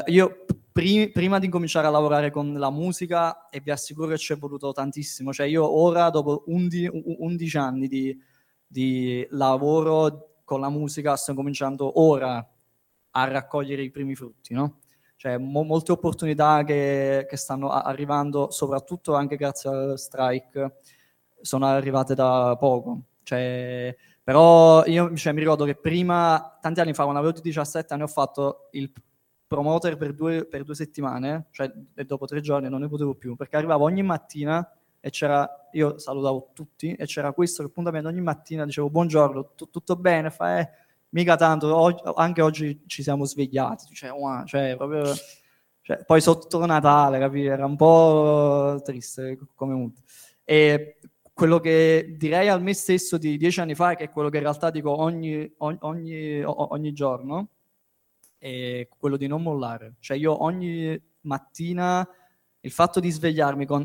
Io prima di cominciare a lavorare con la musica, e vi assicuro che ci è voluto tantissimo, cioè io ora dopo 11 anni di lavoro con la musica sto cominciando ora a raccogliere i primi frutti, no? Cioè molte opportunità che stanno arrivando, soprattutto anche grazie al Strike, sono arrivate da poco. Cioè, però io, cioè, mi ricordo che prima, tanti anni fa, quando avevo 17 anni, ho fatto il promoter per due settimane, cioè, e dopo 3 giorni non ne potevo più, perché arrivavo ogni mattina e c'era, io salutavo tutti, e c'era questo appuntamento ogni mattina, dicevo buongiorno, tutto bene, fa mica tanto, anche oggi ci siamo svegliati, cioè, wow, cioè proprio, cioè, poi sotto Natale, capì? Era un po' triste come mood. E quello che direi al me stesso di 10 anni fa, che è quello che in realtà dico ogni giorno, è quello di non mollare. Cioè io ogni mattina, il fatto di svegliarmi con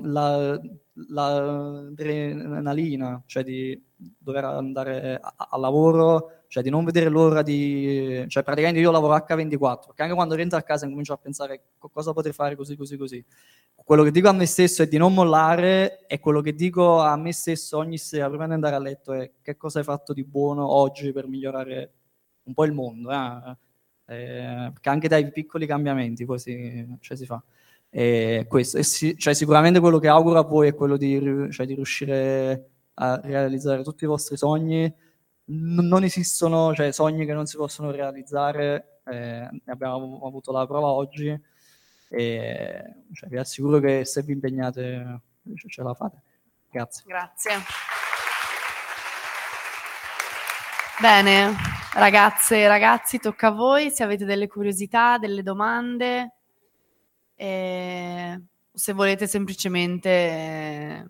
l'adrenalina, cioè di dover andare al lavoro, cioè di non vedere l'ora di... Cioè praticamente io lavoro H24, perché anche quando rientro a casa comincio a pensare cosa potrei fare così. Quello che dico a me stesso è di non mollare, e quello che dico a me stesso ogni sera prima di andare a letto è che cosa hai fatto di buono oggi per migliorare un po' il mondo, perché anche dai piccoli cambiamenti poi si fa. Questo, cioè sicuramente quello che auguro a voi è quello di riuscire a realizzare tutti i vostri sogni. Non esistono, cioè, sogni che non si possono realizzare, ne abbiamo avuto la prova oggi, e cioè, vi assicuro che se vi impegnate ce la fate. Grazie. Bene, ragazze e ragazzi, tocca a voi, se avete delle curiosità, delle domande... se volete semplicemente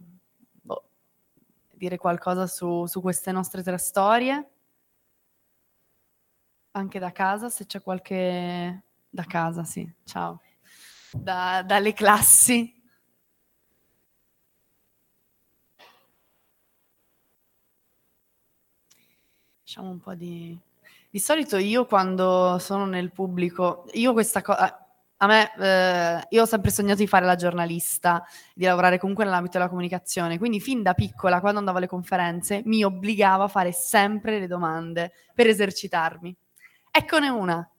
dire qualcosa su queste nostre 3 storie, anche da casa, se c'è qualche da casa, sì, ciao, dalle classi. Facciamo un po' di solito io quando sono nel pubblico, io questa cosa... A me, io ho sempre sognato di fare la giornalista, di lavorare comunque nell'ambito della comunicazione, quindi fin da piccola, quando andavo alle conferenze, mi obbligava a fare sempre le domande per esercitarmi. Eccone una.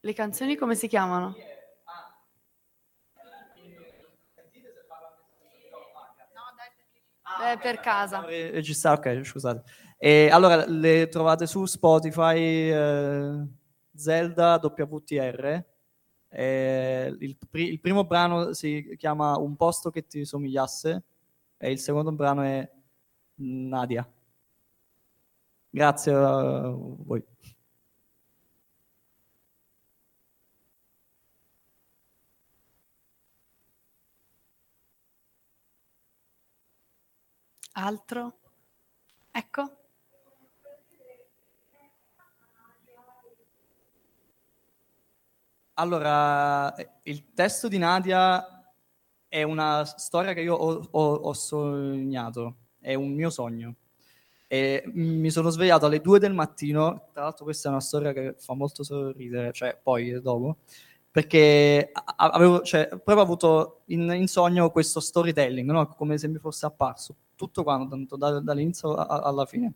Le canzoni come si chiamano? Per casa. Ci sta, ok, scusate. E allora le trovate su Spotify, Zelda WTR. Il primo brano si chiama Un posto che ti somigliasse e il secondo brano è Nadia. Grazie a voi. Altro? Ecco. Allora, il testo di Nadia è una storia che io ho sognato, è un mio sogno. E mi sono svegliato alle 2 del mattino, tra l'altro questa è una storia che fa molto sorridere, cioè poi dopo, perché avevo, cioè, proprio avuto in sogno questo storytelling, no? Come se mi fosse apparso tutto quanto, dall'inizio alla fine.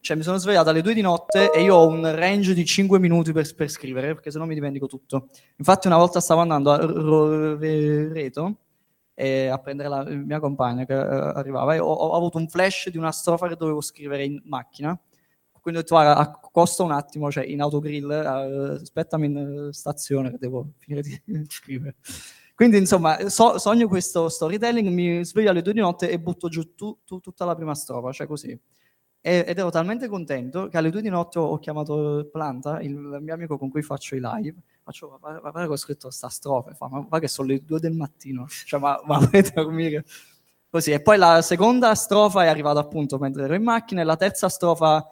Cioè mi sono svegliato alle 2 di notte e io ho un range di 5 minuti per scrivere, perché sennò mi dimentico tutto. Infatti una volta stavo andando a Rovereto a prendere la mia compagna che arrivava e ho avuto un flash di una strofa che dovevo scrivere in macchina. Quindi ho detto, guarda, accosta un attimo, cioè in autogrill, aspettami in stazione che devo finire di scrivere. Quindi insomma sogno questo storytelling, mi sveglio alle 2 di notte e butto giù tutta la prima strofa, cioè così. Ed ero talmente contento che alle 2 di notte ho chiamato Planta, il mio amico con cui faccio i live, faccio, guarda che ho scritto sta strofa, ma che sono le 2 del mattino, cioè ma volete dormire? Così, e poi la seconda strofa è arrivata appunto mentre ero in macchina, e la terza strofa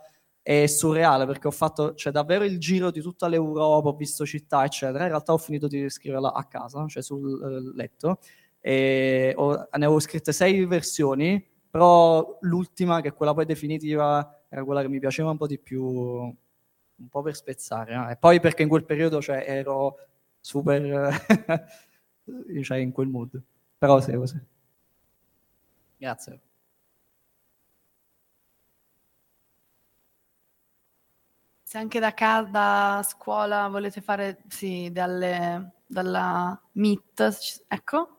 è surreale, perché ho fatto, cioè, davvero il giro di tutta l'Europa, ho visto città, eccetera. In realtà ho finito di scriverla a casa, cioè sul letto, e ne avevo scritte 6 versioni, però l'ultima, che è quella poi definitiva, era quella che mi piaceva un po' di più, un po' per spezzare, no? E poi perché in quel periodo, cioè, ero super cioè in quel mood, però sì, così. Grazie. Se anche da scuola volete fare, sì, dalla Meet, ecco.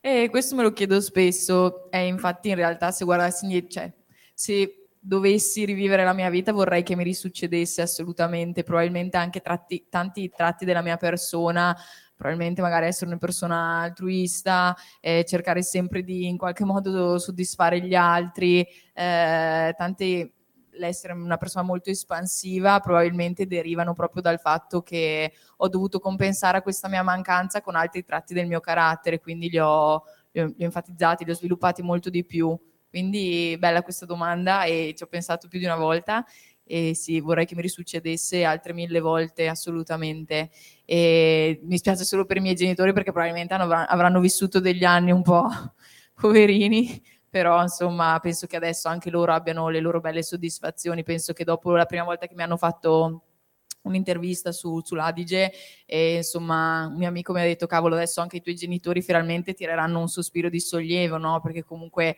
E questo me lo chiedo spesso, e infatti in realtà se guardassi indietro, cioè, se dovessi rivivere la mia vita vorrei che mi risuccedesse assolutamente, probabilmente anche tanti tratti della mia persona, probabilmente magari essere una persona altruista, cercare sempre di in qualche modo soddisfare gli altri, l'essere una persona molto espansiva probabilmente derivano proprio dal fatto che ho dovuto compensare questa mia mancanza con altri tratti del mio carattere, quindi li ho enfatizzati, li ho sviluppati molto di più. Quindi bella questa domanda, e ci ho pensato più di una volta, e sì, vorrei che mi risuccedesse altre 1000 volte assolutamente, e mi spiace solo per i miei genitori perché probabilmente avranno vissuto degli anni un po' poverini, però insomma penso che adesso anche loro abbiano le loro belle soddisfazioni. Penso che dopo la prima volta che mi hanno fatto un'intervista sull'Adige, e insomma un mio amico mi ha detto: cavolo, adesso anche i tuoi genitori finalmente tireranno un sospiro di sollievo, no? Perché comunque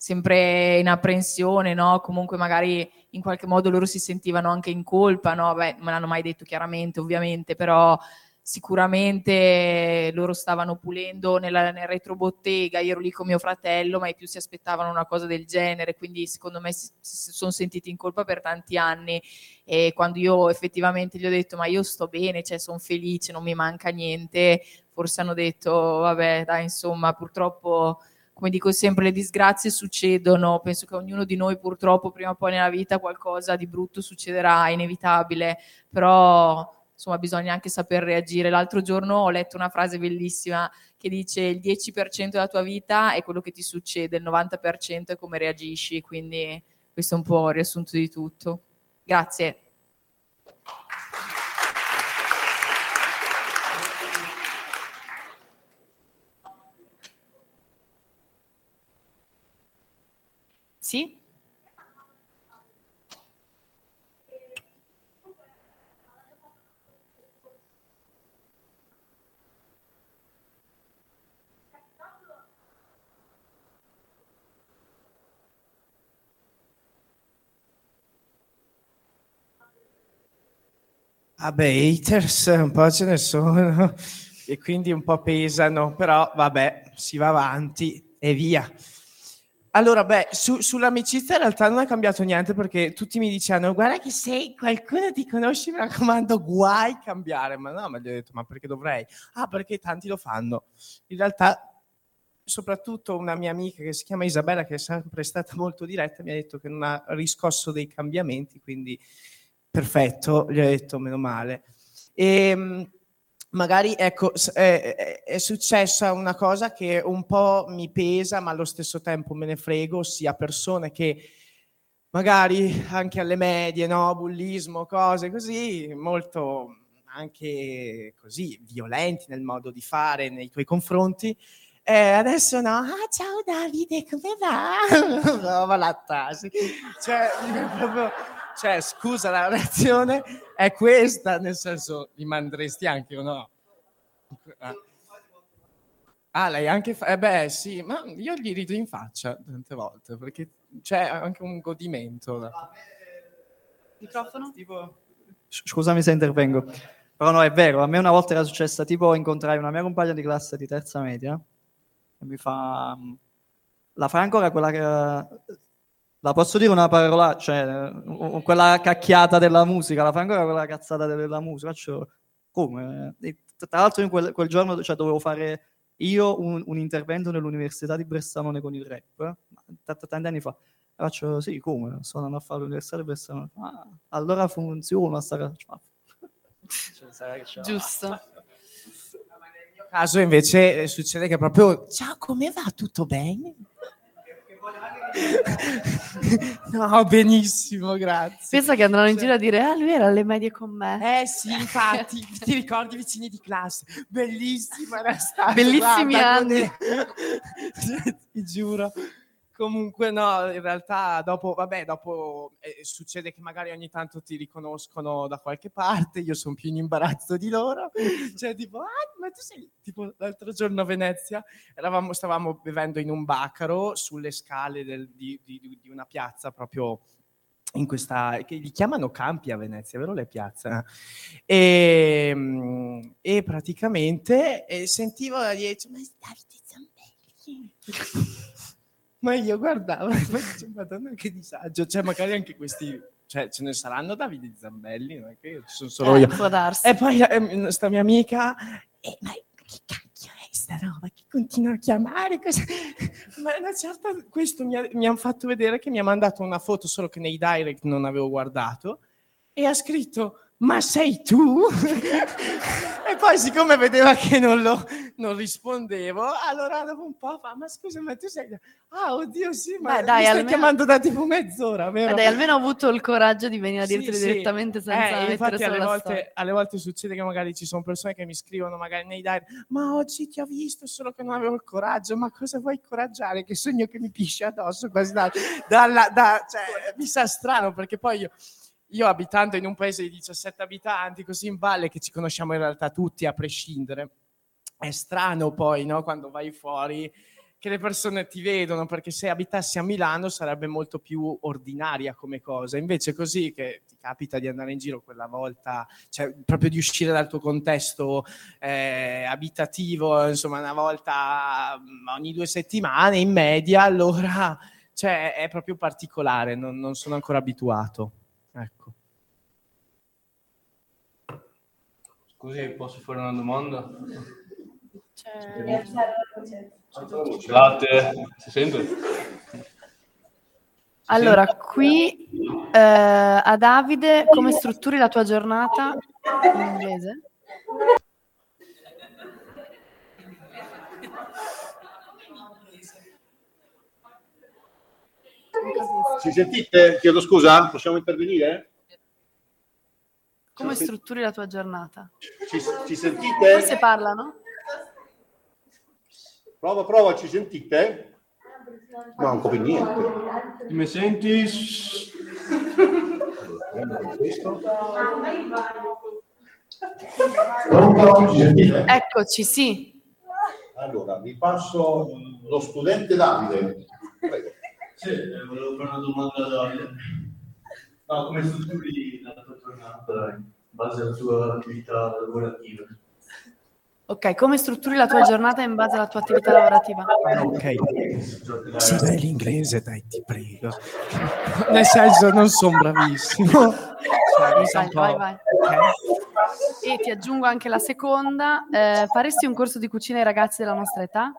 sempre in apprensione, no? Comunque magari in qualche modo loro si sentivano anche in colpa, no? Beh, non me l'hanno mai detto chiaramente, ovviamente, però sicuramente loro stavano pulendo nel retrobottega, io ero lì con mio fratello, ma i più si aspettavano una cosa del genere, quindi secondo me si sono sentiti in colpa per tanti anni. E quando io effettivamente gli ho detto: ma io sto bene, cioè sono felice, non mi manca niente, forse hanno detto: vabbè, dai, insomma, purtroppo, come dico sempre, le disgrazie succedono. Penso che ognuno di noi purtroppo prima o poi nella vita qualcosa di brutto succederà, è inevitabile, però insomma bisogna anche saper reagire. L'altro giorno ho letto una frase bellissima che dice: il 10% della tua vita è quello che ti succede, il 90% è come reagisci, quindi questo è un po' il riassunto di tutto. Grazie. Sì? Vabbè, haters un po' ce ne sono e quindi un po' pesano, però vabbè, si va avanti e via. Allora, beh, sull'amicizia in realtà non è cambiato niente, perché tutti mi dicevano: guarda che se qualcuno ti conosce, mi raccomando, guai cambiare. Ma no, ma gli ho detto: ma perché dovrei? Ah, perché tanti lo fanno. In realtà, soprattutto una mia amica che si chiama Isabella, che è sempre stata molto diretta, mi ha detto che non ha riscosso dei cambiamenti, quindi perfetto, gli ho detto meno male. E magari, ecco, è successa una cosa che un po' mi pesa, ma allo stesso tempo me ne frego, sia persone che magari anche alle medie, no, bullismo, cose così, molto anche così violenti nel modo di fare nei tuoi confronti. Adesso no, ah, ciao Davide, come va? Prova la tasi. Cioè, proprio, cioè, scusa, la reazione è questa, nel senso, li manderesti anche o no? Ah, lei anche fa... beh, sì, ma io gli rido in faccia tante volte, perché c'è anche un godimento. Microfono? Tipo... Scusami se intervengo, però no, è vero, a me una volta era successa, tipo, incontrai una mia compagna di classe di terza media, e mi fa... La Franco era quella che... La posso dire una parola? Cioè, quella cacchiata della musica, la fa ancora quella cazzata della musica? Cioè, come? E, tra l'altro, in quel giorno, cioè, dovevo fare io un intervento nell'università di Bressanone con il rap, tanti anni fa. Faccio, sì, come? Sono andato a fare l'università di Bressanone. Ah, allora funziona sta cacciata. Cioè, giusto. Ma nel mio caso, invece, succede che proprio, ciao, come va? Tutto bene? No, benissimo, grazie. Pensa che andranno in giro a dire: ah, lui era alle medie con me. Sì, infatti. Ti ricordi i vicini di classe? Bellissima era stata. Bellissimi, guarda, anni. Ti giuro. Comunque no, in realtà dopo succede che magari ogni tanto ti riconoscono da qualche parte, io sono più in imbarazzo di loro, cioè tipo, ah, ma tu sei, tipo l'altro giorno a Venezia stavamo bevendo in un bacaro sulle scale di una piazza proprio in questa, che li chiamano campi a Venezia, vero, le piazze? E praticamente sentivo da dietro, ma Davide Zambelli. Ma io guardavo, madonna, che disagio, cioè magari anche questi, cioè ce ne saranno Davide Zambelli, non è che io, ci sono solo io. Può darsi. E poi sta mia amica, ma che cacchio è sta roba, che continua a chiamare, cosa? Ma una certa, questo mi hanno fatto vedere che mi ha mandato una foto, solo che nei direct non avevo guardato, e ha scritto, ma sei tu? E poi siccome vedeva che non rispondevo, allora dopo un po' fa, ma scusa, ma tu sei... Ah, oddio, sì, ma beh, dai, mi stai chiamando da tipo mezz'ora, vero? Dai, almeno ho avuto il coraggio di venire a dirti direttamente senza mettere sulla storia. Alle volte succede che magari ci sono persone che mi scrivono magari nei diari, ma oggi ti ho visto, solo che non avevo il coraggio, ma cosa vuoi coraggiare? Che sogno che mi pisci addosso quasi cioè, mi sa strano, perché poi io abitando in un paese di 17 abitanti, così in valle, che ci conosciamo in realtà tutti a prescindere, è strano poi, no? Quando vai fuori che le persone ti vedono, perché se abitassi a Milano sarebbe molto più ordinaria come cosa, invece così che ti capita di andare in giro quella volta, cioè proprio di uscire dal tuo contesto abitativo, insomma una volta ogni 2 settimane in media, allora cioè, è proprio particolare, non sono ancora abituato. Ecco. Scusi, posso fare una domanda? C'è latte, si sente? Allora, qui a Davide, come strutturi la tua giornata in inglese? Ci sentite? Chiedo scusa, possiamo intervenire? Come strutturi la tua giornata? Ci sentite? Forse parlano? Prova, ci sentite? No, non come niente. Mi senti? Eccoci, sì. Allora, vi passo lo studente Davide. Prego. Sì, volevo fare una domanda a Davide. Ma come strutturi la tua giornata in base alla tua attività lavorativa? Ok, come strutturi la tua giornata in base alla tua attività lavorativa? Ok, sì, dai, l'inglese, dai, ti prego. Nel senso, non sono bravissimo. Vai. Okay. E ti aggiungo anche la seconda. Faresti un corso di cucina ai ragazzi della nostra età?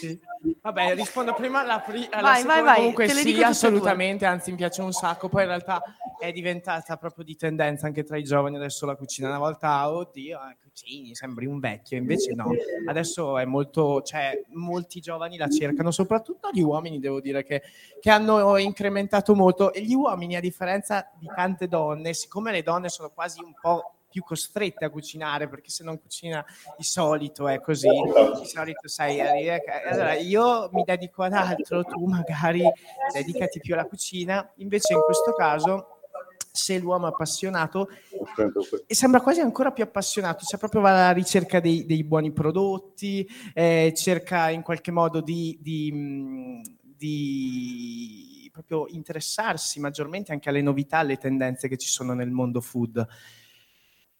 Sì. Vabbè, rispondo prima alla seconda. Vai. Comunque sì, assolutamente, anzi mi piace un sacco. Poi in realtà è diventata proprio di tendenza anche tra i giovani adesso la cucina. Una volta, oddio, cucini, sembri un vecchio, invece no. Adesso è molto, cioè molti giovani la cercano, soprattutto gli uomini, devo dire che hanno incrementato molto. E gli uomini, a differenza di tante donne, siccome le donne sono quasi un po' più costrette a cucinare, perché se non cucina di solito è così, di solito sai, allora io mi dedico ad altro, tu magari dedicati più alla cucina, invece in questo caso se l'uomo è appassionato e sembra quasi ancora più appassionato, cioè proprio va alla ricerca dei buoni prodotti, cerca in qualche modo di proprio interessarsi maggiormente anche alle novità, alle tendenze che ci sono nel mondo food.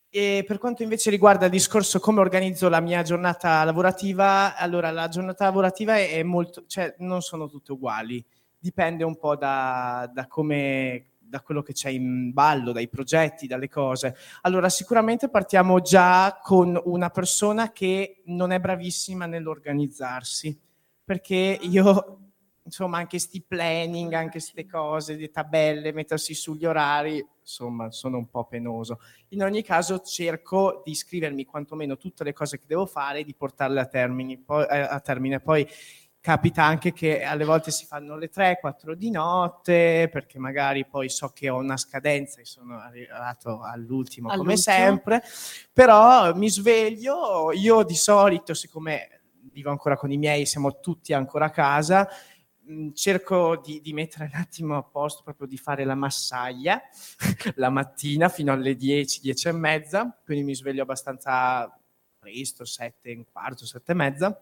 E per quanto invece riguarda il discorso come organizzo la mia giornata lavorativa, allora la giornata lavorativa è molto, cioè non sono tutte uguali. dipende un po' da come, da quello che c'è in ballo, dai progetti, dalle cose. Allora, sicuramente partiamo già con una persona che non è bravissima nell'organizzarsi, perché io, insomma, anche sti planning, anche ste cose, le tabelle, mettersi sugli orari, insomma, sono un po' penoso. In ogni caso cerco di scrivermi quantomeno tutte le cose che devo fare e di portarle a termine. Poi capita anche che alle volte si fanno le 3, 4 di notte, perché magari poi so che ho una scadenza e sono arrivato all'ultimo. Come sempre, però mi sveglio, io di solito, siccome vivo ancora con i miei, siamo tutti ancora a casa, cerco di mettere un attimo a posto, proprio di fare la massaglia la mattina fino alle 10, 10 e mezza, quindi mi sveglio abbastanza presto, 7 e un quarto, 7 e mezza,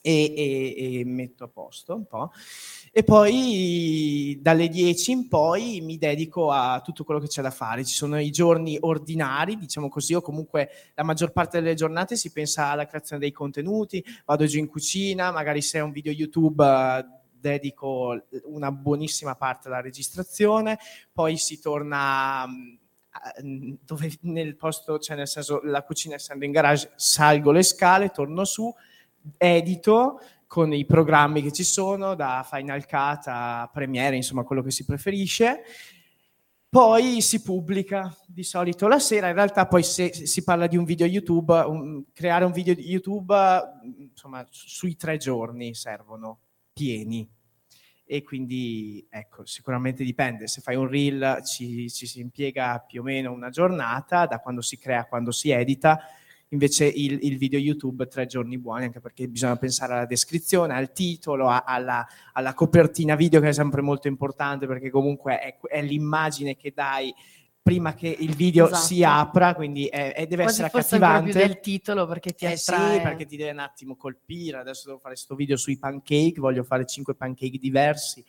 e metto a posto un po', e poi dalle 10 in poi mi dedico a tutto quello che c'è da fare. Ci sono i giorni ordinari, diciamo così, o comunque la maggior parte delle giornate si pensa alla creazione dei contenuti, vado giù in cucina, magari se è un video YouTube dedico una buonissima parte alla registrazione, poi si torna dove nel posto, cioè nel senso la cucina essendo in garage, salgo le scale, torno su, edito con i programmi che ci sono, da Final Cut a Premiere, insomma quello che si preferisce, poi si pubblica di solito la sera. In realtà poi se si parla di un video YouTube, creare un video YouTube, insomma sui 3 giorni servono pieni, e quindi ecco, sicuramente dipende. Se fai un reel ci si impiega più o meno una giornata, da quando si crea a quando si edita. Invece il video YouTube 3 giorni buoni, anche perché bisogna pensare alla descrizione, al titolo, alla copertina video, che è sempre molto importante, perché comunque è l'immagine che dai prima che il video si apra, quindi deve quasi essere accattivante. Forse più del titolo, perché ti attrae. Sì, perché ti deve un attimo colpire. Adesso devo fare sto video sui pancake, voglio fare 5 pancake diversi,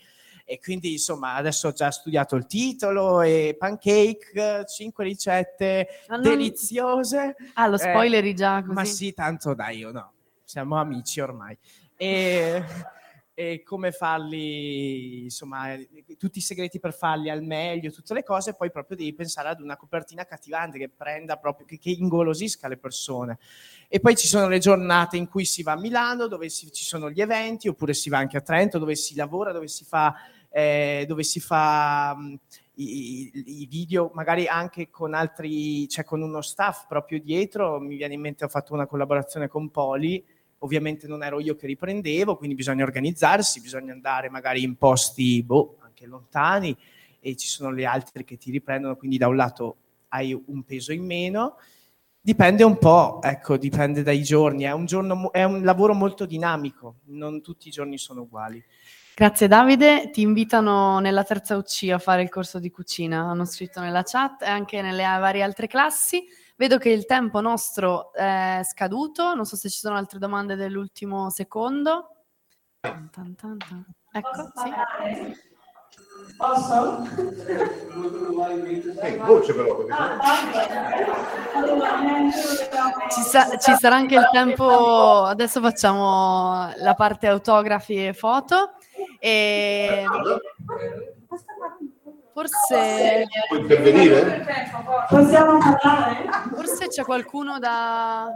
e quindi insomma adesso ho già studiato il titolo, e pancake, 5 ricette deliziose. Lo spoileri già così. Ma sì, tanto dai, io no, siamo amici ormai. E come farli, insomma, tutti i segreti per farli al meglio, tutte le cose. Poi proprio devi pensare ad una copertina cattivante che prenda proprio, che ingolosisca le persone. E poi ci sono le giornate in cui si va a Milano, dove ci sono gli eventi, oppure si va anche a Trento, dove si lavora, dove si fa i video, magari anche con altri, cioè con uno staff proprio dietro. Mi viene in mente, ho fatto una collaborazione con Poli. Ovviamente non ero io che riprendevo, quindi bisogna organizzarsi, bisogna andare magari in posti anche lontani, e ci sono le altre che ti riprendono, quindi da un lato hai un peso in meno. Dipende un po', ecco, dipende dai giorni, è un lavoro molto dinamico, non tutti i giorni sono uguali. Grazie Davide, ti invitano nella 3ª UC a fare il corso di cucina, hanno scritto nella chat, e anche nelle varie altre classi. Vedo che il tempo nostro è scaduto, non so se ci sono altre domande dell'ultimo secondo. Ecco, sì. Posso? Voce però. Ci sarà anche il tempo, adesso facciamo la parte autografi e foto. E forse puoi intervenire? Possiamo parlare? Forse c'è qualcuno da...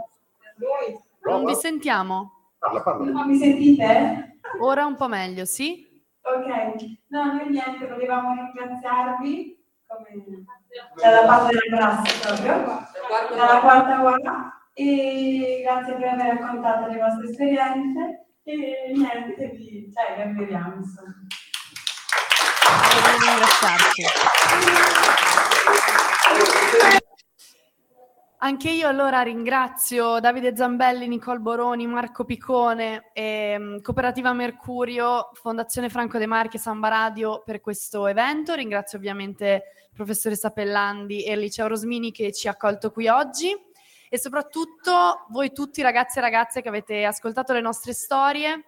Non vi sentiamo. Ma mi sentite? Ora un po' meglio, sì? Ok, no, noi niente, volevamo ringraziarvi dalla parte della classe proprio, dalla 4ª e grazie per aver raccontato le vostre esperienze, e niente, vi ammiriamo insomma. Volevo ringraziarti. Anche io allora ringrazio Davide Zambelli, Nicolle Boroni, Marco Picone, Cooperativa Mercurio, Fondazione Franco Demarchi e Sanbaradio per questo evento. Ringrazio ovviamente professoressa Pellandi e il liceo Rosmini che ci ha accolto qui oggi, e soprattutto voi tutti ragazzi e ragazze che avete ascoltato le nostre storie,